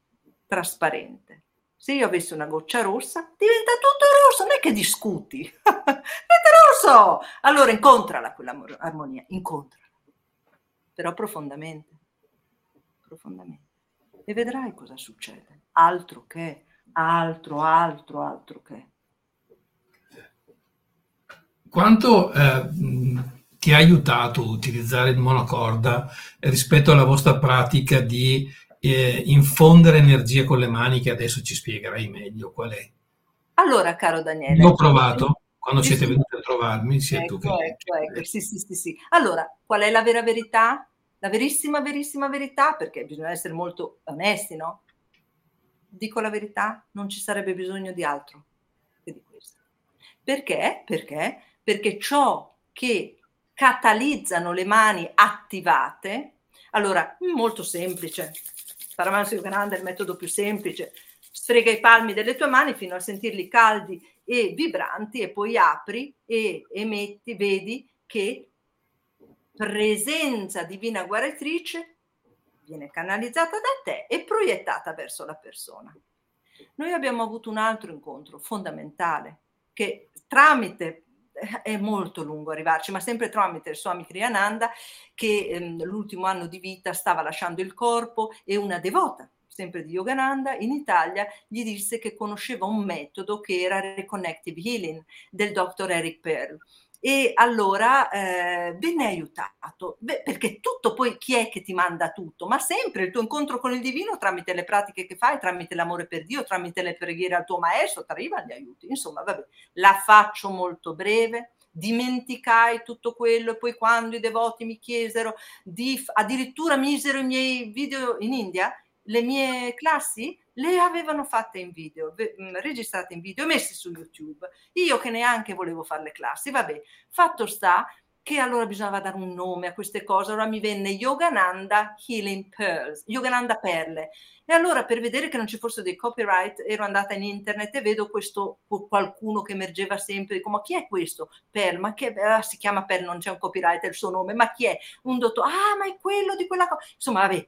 trasparente. Se io avessi una goccia rossa, diventa tutto rosso, non è che discuti, diventa rosso. Allora incontrala quella armonia, incontrala, però profondamente, e vedrai cosa succede. Altro che. Quanto ti ha aiutato a utilizzare il monocorda rispetto alla vostra pratica di infondere energia con le mani, che adesso ci spiegherai meglio qual è? Allora, caro Daniele... L'ho provato quando siete venuti a trovarmi, ecco, sì. Allora, qual è la vera verità? La verissima verità, perché bisogna essere molto onesti, no? Dico la verità, non ci sarebbe bisogno di altro che di questo. Perché? Perché ciò che catalizzano le mani attivate. Allora, molto semplice. Paramahansa Yogananda è il metodo più semplice. Sfrega i palmi delle tue mani fino a sentirli caldi e vibranti e poi apri e emetti, vedi che presenza divina guaritrice viene canalizzata da te e proiettata verso la persona. Noi abbiamo avuto un altro incontro fondamentale che tramite... è molto lungo arrivarci, ma sempre tramite il Swami Kriyananda, che l'ultimo anno di vita stava lasciando il corpo, e una devota, sempre di Yogananda, in Italia, gli disse che conosceva un metodo che era Reconnective Healing del dottor Eric Pearl. E allora venne aiutato, perché tutto poi chi è che ti manda tutto? Ma sempre il tuo incontro con il divino tramite le pratiche che fai, tramite l'amore per Dio, tramite le preghiere al tuo maestro, ti arriva gli aiuti. Insomma, vabbè, la faccio molto breve. Dimenticai tutto quello, e poi quando i devoti mi chiesero addirittura misero i miei video in India, le mie classi le avevano fatte in video, registrate in video, messe su YouTube. Io che neanche volevo fare le classi, vabbè, fatto sta che allora bisognava dare un nome a queste cose. Allora mi venne Yogananda Healing Pearls, Yogananda Perle. E allora, per vedere che non ci fossero dei copyright, ero andata in internet e vedo questo qualcuno che emergeva sempre. Dico, ma chi è questo? Pearl, ma che si chiama Pearl, non c'è un copyright, è il suo nome. Ma chi è? Un dottore? Ah, ma è quello di quella cosa. Insomma, vabbè.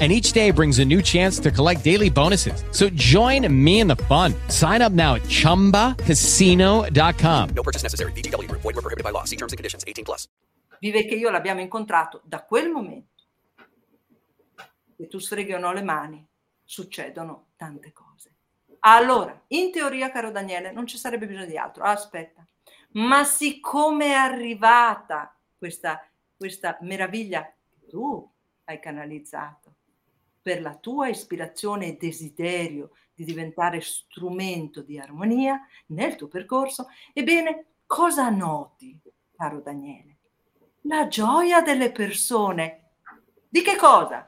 and each day brings a new chance to collect daily bonuses. So join me in the fun. Sign up now at ChumbaCasino.com. No purchase necessary. VGW. Void where prohibited by law. See terms and conditions. 18+. Vivek e io l'abbiamo incontrato da quel momento. Che tu sfreghi o no le mani, succedono tante cose. Allora, in teoria, caro Daniele, non ci sarebbe bisogno di altro. Aspetta. Ma siccome è arrivata questa meraviglia che tu hai canalizzato per la tua ispirazione e desiderio di diventare strumento di armonia nel tuo percorso, ebbene, cosa noti, caro Daniele? La gioia delle persone. Di che cosa?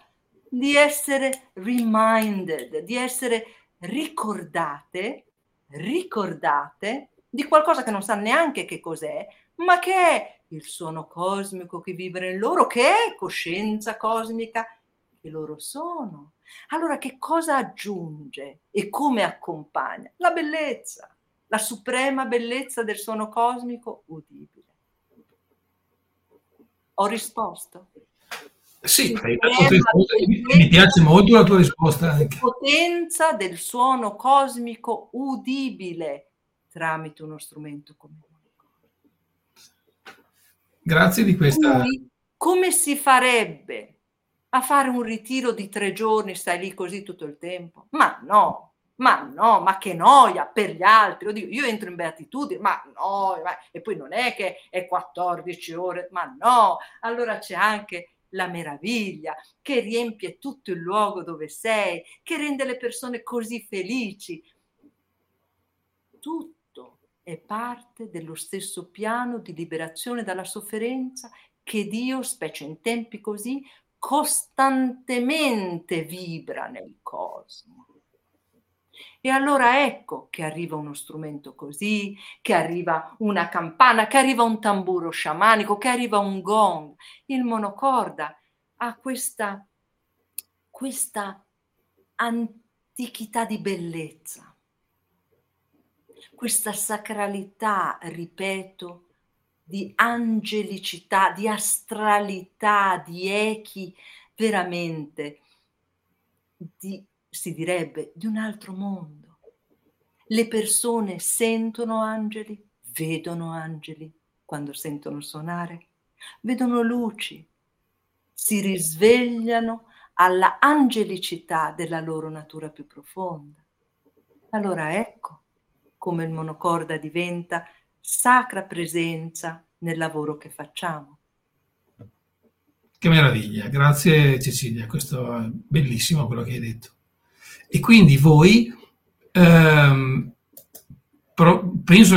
Di essere reminded, di essere ricordate di qualcosa che non sa neanche che cos'è, ma che è il suono cosmico che vibra in loro, che è coscienza cosmica che loro sono. Allora che cosa aggiunge e come accompagna? La bellezza, la suprema bellezza del suono cosmico udibile. Ho risposto? Sì, mi piace molto la tua risposta. Anche. Potenza del suono cosmico udibile tramite uno strumento comune. Grazie di questa. Come si farebbe a fare un ritiro di 3 giorni, stai lì così tutto il tempo? Ma no, ma che noia per gli altri. Oddio, io entro in beatitudine, e poi non è che è 14 ore, ma no. Allora c'è anche la meraviglia che riempie tutto il luogo dove sei, che rende le persone così felici. Tutto è parte dello stesso piano di liberazione dalla sofferenza che Dio, specie in tempi così, costantemente vibra nel cosmo. E allora ecco che arriva uno strumento così, che arriva una campana, che arriva un tamburo sciamanico, che arriva un gong. Il monocorda ha questa antichità di bellezza, questa sacralità, ripeto, di angelicità, di astralità, di echi veramente, si direbbe, di un altro mondo. Le persone sentono angeli, vedono angeli quando sentono suonare, vedono luci, si risvegliano alla angelicità della loro natura più profonda. Allora ecco come il monocorda diventa sacra presenza nel lavoro che facciamo. Che meraviglia, grazie Cecilia, questo è bellissimo quello che hai detto. E quindi voi penso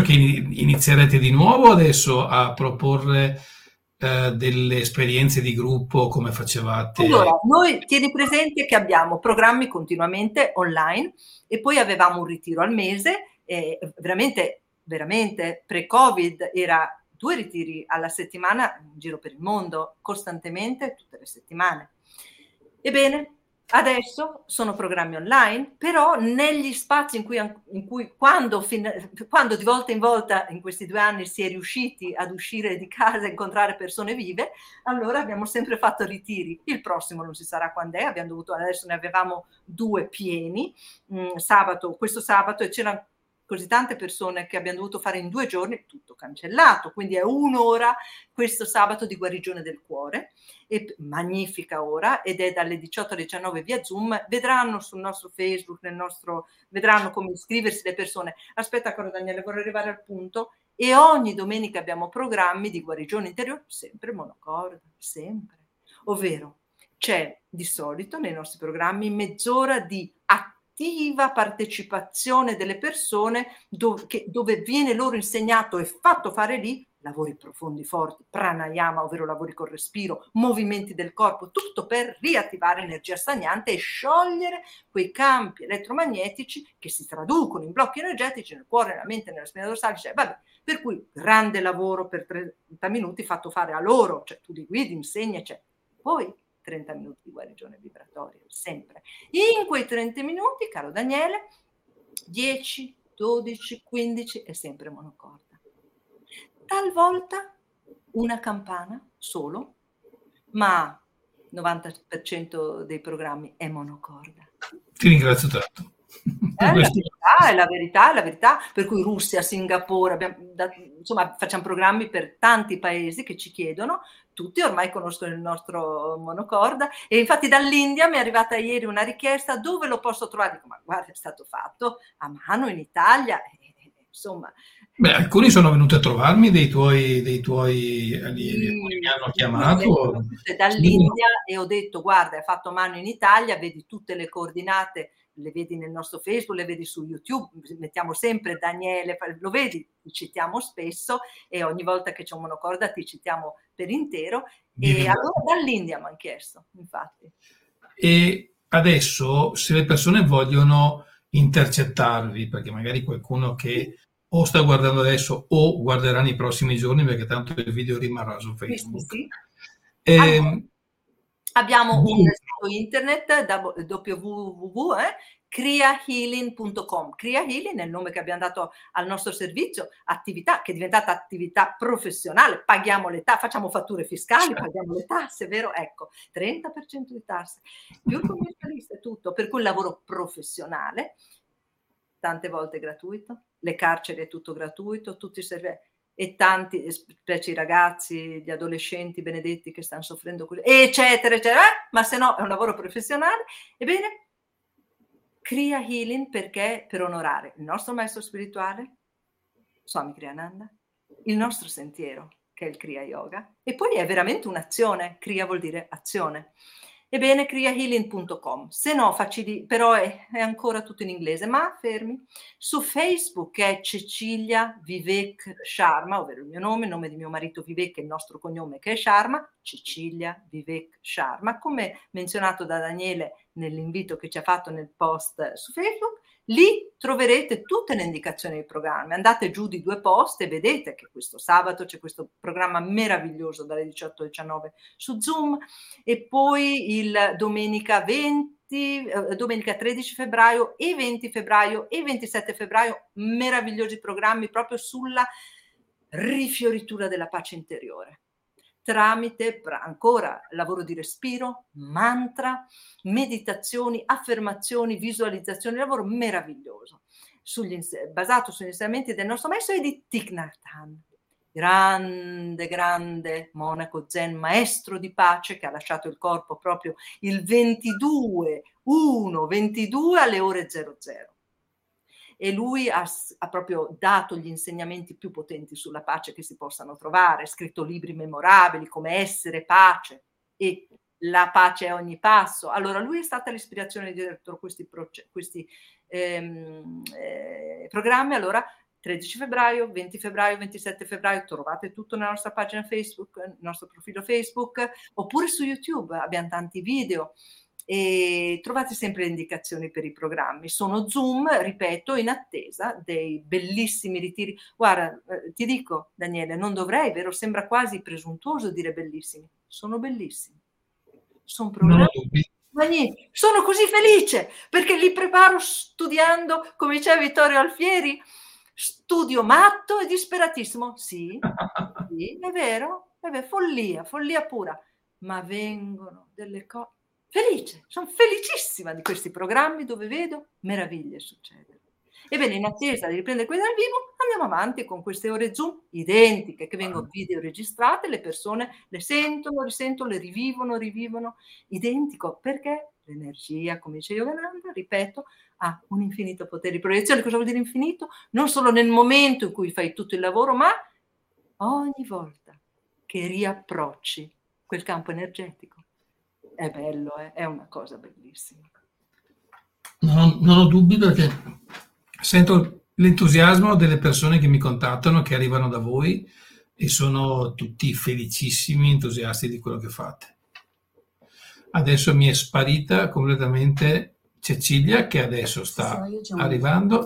che inizierete di nuovo adesso a proporre delle esperienze di gruppo come facevate. Allora, noi tieni presente che abbiamo programmi continuamente online e poi avevamo un ritiro al mese, e veramente pre-Covid era 2 ritiri alla settimana in giro per il mondo, costantemente, tutte le settimane. Ebbene, adesso sono programmi online, però negli spazi in cui quando di volta in volta in questi 2 anni si è riusciti ad uscire di casa e incontrare persone vive, allora abbiamo sempre fatto ritiri. Il prossimo non si sarà quando è, adesso ne avevamo 2 pieni, questo sabato, e c'erano così tante persone che abbiamo dovuto fare in 2 giorni, tutto cancellato, quindi è 1 ora questo sabato di guarigione del cuore, e magnifica ora, ed è dalle 18 alle 19 via Zoom. Vedranno sul nostro Facebook, vedranno come iscriversi le persone. Aspetta, caro Daniele, vorrei arrivare al punto. E ogni domenica abbiamo programmi di guarigione interiore, sempre monocorda, sempre. Ovvero c'è di solito nei nostri programmi mezz'ora di attiva partecipazione delle persone dove viene loro insegnato e fatto fare lì lavori profondi, forti, pranayama, ovvero lavori col respiro, movimenti del corpo, tutto per riattivare energia stagnante e sciogliere quei campi elettromagnetici che si traducono in blocchi energetici nel cuore, nella mente, nella spina dorsale, per cui grande lavoro per 30 minuti fatto fare a loro, cioè tu li guidi, insegni, eccetera. Poi 30 minuti di guarigione vibratoria, sempre. In quei 30 minuti, caro Daniele, 10, 12, 15 è sempre monocorda. Talvolta una campana solo, ma 90% dei programmi è monocorda. Ti ringrazio tanto. È la verità, per cui Russia, Singapore, insomma facciamo programmi per tanti paesi che ci chiedono, tutti ormai conoscono il nostro monocorda, e infatti dall'India mi è arrivata ieri una richiesta: dove lo posso trovare? Dico, ma guarda, è stato fatto a mano in Italia, insomma. Beh, alcuni sono venuti a trovarmi dei tuoi allievi, alcuni mi hanno chiamato. Dall'India, e ho detto: guarda, è fatto a mano in Italia, vedi tutte le coordinate, le vedi nel nostro Facebook, le vedi su YouTube, mettiamo sempre Daniele, lo vedi, ti citiamo spesso, e ogni volta che c'è un monocorda ti citiamo per intero. E allora dall'India mi hanno chiesto, infatti. E adesso, se le persone vogliono intercettarvi, perché magari qualcuno che o sta guardando adesso o guarderà nei prossimi giorni, perché tanto il video rimarrà su Facebook. Sì. Allora, abbiamo un sito internet www.kriyahealing.com. Kriya Healing è il nome che abbiamo dato al nostro servizio, attività che è diventata attività professionale, paghiamo le tasse, facciamo fatture fiscali, paghiamo le tasse, vero? Ecco, 30% di tasse, più il commercialista, tutto, per cui lavoro professionale, tante volte gratuito, le carceri è tutto gratuito, tutti i servizi. E tanti, specie i ragazzi, gli adolescenti benedetti che stanno soffrendo, eccetera, eccetera, ma se no è un lavoro professionale. Ebbene, Kriya Healing, perché? Per onorare il nostro maestro spirituale, Swami Kriyananda, il nostro sentiero, che è il Kriya Yoga, e poi è veramente un'azione, Kriya vuol dire azione. Ebbene, kriyahealing.com, se no, però è ancora tutto in inglese, ma fermi. Su Facebook è Cecilia Vivek Sharma, ovvero il mio nome, il nome di mio marito Vivek e il nostro cognome che è Sharma, Cecilia Vivek Sharma, come menzionato da Daniele nell'invito che ci ha fatto nel post su Facebook. Lì troverete tutte le indicazioni dei programmi, andate giù di 2 post e vedete che questo sabato c'è questo programma meraviglioso dalle 18-19 su Zoom, e poi il domenica 13 febbraio e 20 febbraio e 27 febbraio, meravigliosi programmi proprio sulla rifioritura della pace interiore, tramite ancora lavoro di respiro, mantra, meditazioni, affermazioni, visualizzazioni, lavoro meraviglioso basato sugli insegnamenti del nostro maestro e di Thich Nhat Hanh, grande monaco zen, maestro di pace, che ha lasciato il corpo proprio il 22/1/22 alle ore 00. E lui ha proprio dato gli insegnamenti più potenti sulla pace che si possano trovare, scritto libri memorabili come Essere Pace e La Pace a Ogni Passo. Allora lui è stata l'ispirazione dietro questi programmi. Allora 13 febbraio, 20 febbraio, 27 febbraio, trovate tutto nella nostra pagina Facebook, nel nostro profilo Facebook, oppure su YouTube, abbiamo tanti video. E trovate sempre le indicazioni per i programmi. Sono Zoom, ripeto, in attesa dei bellissimi ritiri. Guarda, ti dico, Daniele, non dovrei, vero? Sembra quasi presuntuoso dire bellissimi. Sono bellissimi. Sono programmi magnifici. Sono così felice perché li preparo studiando, come diceva Vittorio Alfieri, studio matto e disperatissimo. Sì, è vero, follia pura. Ma vengono delle cose. Felice, sono felicissima di questi programmi dove vedo meraviglie succedere. Ebbene, in attesa di riprendere quelli dal vivo, andiamo avanti con queste ore Zoom identiche, che vengono video registrate, le persone le sentono, risentono, le rivivono, identico, perché l'energia, come dice Yogananda, ripeto, ha un infinito potere di proiezione. Cosa vuol dire infinito? Non solo nel momento in cui fai tutto il lavoro, ma ogni volta che riapprocci quel campo energetico. È bello, è una cosa bellissima. Non ho dubbi, perché sento l'entusiasmo delle persone che mi contattano, che arrivano da voi, e sono tutti felicissimi, entusiasti di quello che fate. Adesso mi è sparita completamente Cecilia, che adesso sta arrivando.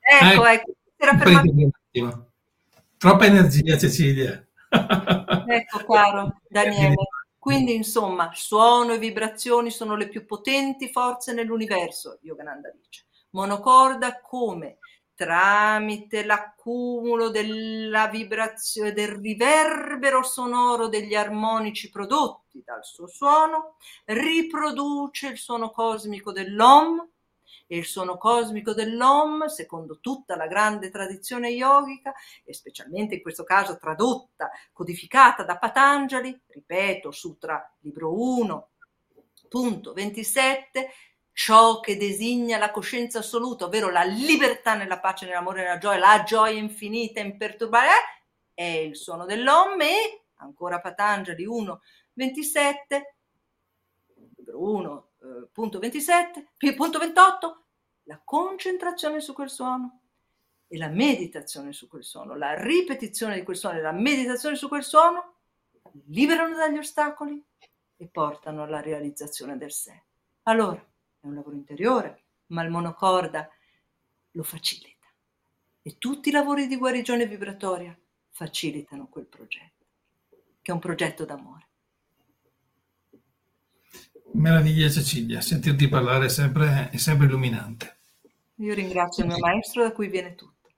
Ecco, era per troppa energia, Cecilia. Ecco, caro Daniele. Quindi, insomma, suono e vibrazioni sono le più potenti forze nell'universo, Yogananda dice. Monocorda come tramite l'accumulo della vibrazione, del riverbero sonoro degli armonici prodotti dal suo suono, riproduce il suono cosmico dell'Om, e il suono cosmico dell'Om, secondo tutta la grande tradizione yogica, e specialmente in questo caso tradotta, codificata da Patanjali, ripeto, Sutra, libro 1, punto 27, ciò che designa la coscienza assoluta, ovvero la libertà nella pace, nell'amore, nella gioia, la gioia infinita, imperturbabile, è il suono dell'Om. E ancora Patanjali 1, 27, libro 1, punto 27, punto 28, la concentrazione su quel suono e la meditazione su quel suono, la ripetizione di quel suono e la meditazione su quel suono liberano dagli ostacoli e portano alla realizzazione del sé. Allora, è un lavoro interiore, ma il monocorda lo facilita, e tutti i lavori di guarigione vibratoria facilitano quel progetto, che è un progetto d'amore. Meraviglia Cecilia, sentirti parlare è sempre illuminante. Io ringrazio il mio maestro da cui viene tutto.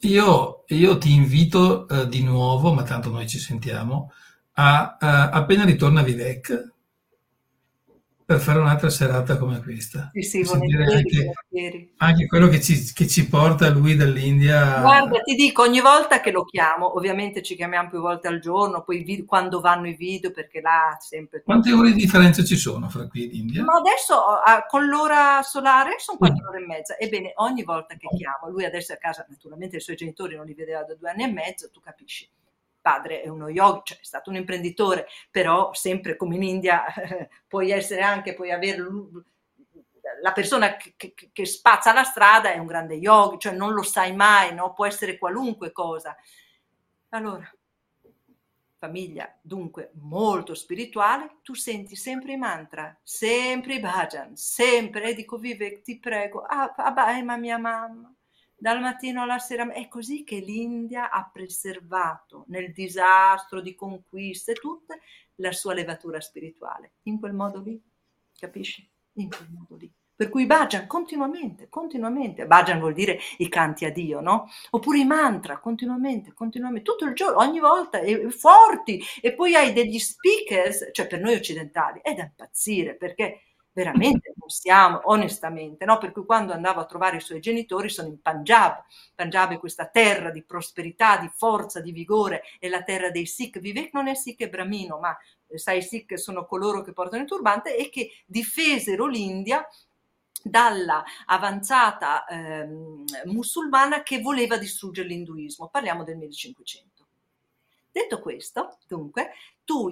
Io ti invito di nuovo, ma tanto noi ci sentiamo, appena ritorna Vivek, per fare un'altra serata come questa. Sì, anche quello che ci porta lui dall'India. Guarda, ti dico, ogni volta che lo chiamo, ovviamente ci chiamiamo più volte al giorno, poi quando vanno i video, perché là sempre... Quante ore di differenza ci sono fra qui ed India? Ma adesso con l'ora solare sono 4 ore e mezza. Ebbene, ogni volta che chiamo, lui adesso è a casa, naturalmente i suoi genitori non li vedeva da 2 anni e mezzo, tu capisci. Padre è uno yogi, cioè è stato un imprenditore, però sempre come in India puoi avere la persona che spazza la strada è un grande yogi, cioè non lo sai mai, no? Può essere qualunque cosa. Allora, famiglia dunque molto spirituale, tu senti sempre i mantra, sempre i bhajan, sempre, e dico Vivek ti prego, ma mia mamma, dal mattino alla sera. È così che l'India ha preservato nel disastro di conquiste tutta la sua levatura spirituale, in quel modo lì, capisci? In quel modo lì. Per cui Bhajan continuamente, Bhajan vuol dire i canti a Dio, no? Oppure i mantra, continuamente, tutto il giorno, ogni volta, e forti, e poi hai degli speakers, cioè per noi occidentali è da impazzire, perché veramente possiamo, onestamente, no? Per cui quando andavo a trovare i suoi genitori sono in Punjab è questa terra di prosperità, di forza, di vigore, è la terra dei Sikh. Vivek non è Sikh, è Brahmino, ma sai i Sikh sono coloro che portano il turbante e che difesero l'India dalla avanzata musulmana che voleva distruggere l'induismo. Parliamo del 1500. Detto questo, dunque, tu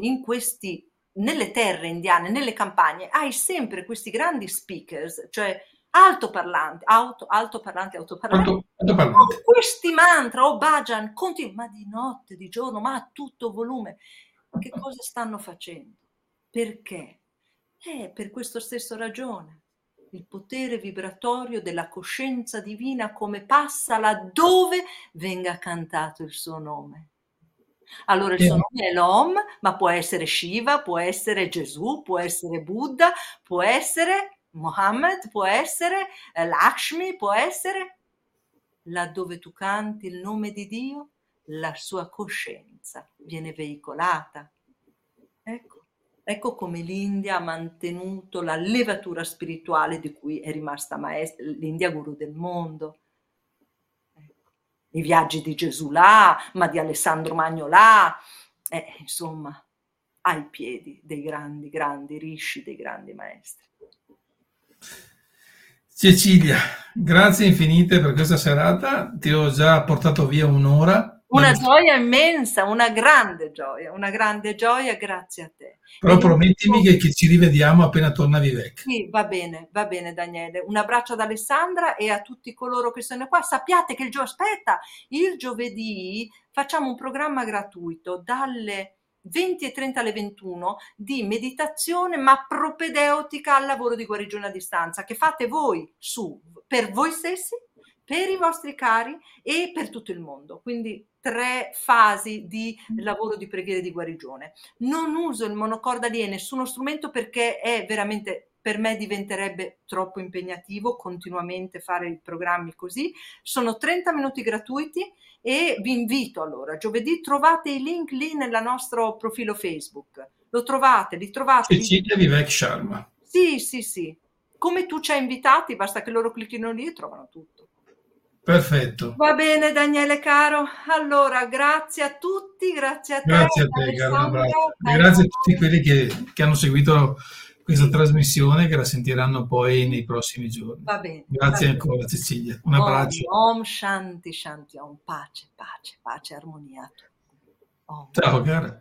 nelle terre indiane, nelle campagne, hai sempre questi grandi speakers, cioè altoparlanti. Con questi mantra o bhajan continui, ma di notte, di giorno, ma a tutto volume. Che cosa stanno facendo? Perché? Per questo stesso ragione. Il potere vibratorio della coscienza divina come passa laddove venga cantato il suo nome. Allora il suo nome è l'Om, ma può essere Shiva, può essere Gesù, può essere Buddha, può essere Mohammed, può essere Lakshmi, può essere... Laddove tu canti il nome di Dio, la sua coscienza viene veicolata. Ecco come l'India ha mantenuto la levatura spirituale di cui è rimasta maestra, l'India guru del mondo. I viaggi di Gesù là, ma di Alessandro Magno là, insomma, ai piedi dei grandi Rishi, dei grandi maestri. Cecilia, grazie infinite per questa serata, ti ho già portato via un'ora. Una gioia immensa, una grande gioia, grazie a te. Però promettimi che ci rivediamo appena torna Vivek. Sì, va bene Daniele. Un abbraccio ad Alessandra e a tutti coloro che sono qua. Sappiate che il giovedì facciamo un programma gratuito dalle 20:30 alle 21 di meditazione, ma propedeutica al lavoro di guarigione a distanza, che fate voi per voi stessi, per i vostri cari e per tutto il mondo. Quindi 3 fasi di lavoro di preghiera e di guarigione. Non uso il monocorda lì e nessuno strumento perché è veramente per me diventerebbe troppo impegnativo continuamente fare i programmi così. Sono 30 minuti gratuiti e vi invito allora, giovedì trovate i link lì nel nostro profilo Facebook, lo trovate, li trovate. Cecilia Vivek Sharma. Sì, sì, sì. Come tu ci hai invitati, basta che loro clicchino lì e trovano tutto. Perfetto. Va bene Daniele caro, allora grazie a tutti, grazie a te. Grazie a te caro, grazie a tutti quelli che hanno seguito questa trasmissione, che la sentiranno poi nei prossimi giorni. Va bene. Grazie ancora Cecilia, un abbraccio. Om Shanti Shanti Om, pace, pace, pace, armonia. Om. Ciao cara.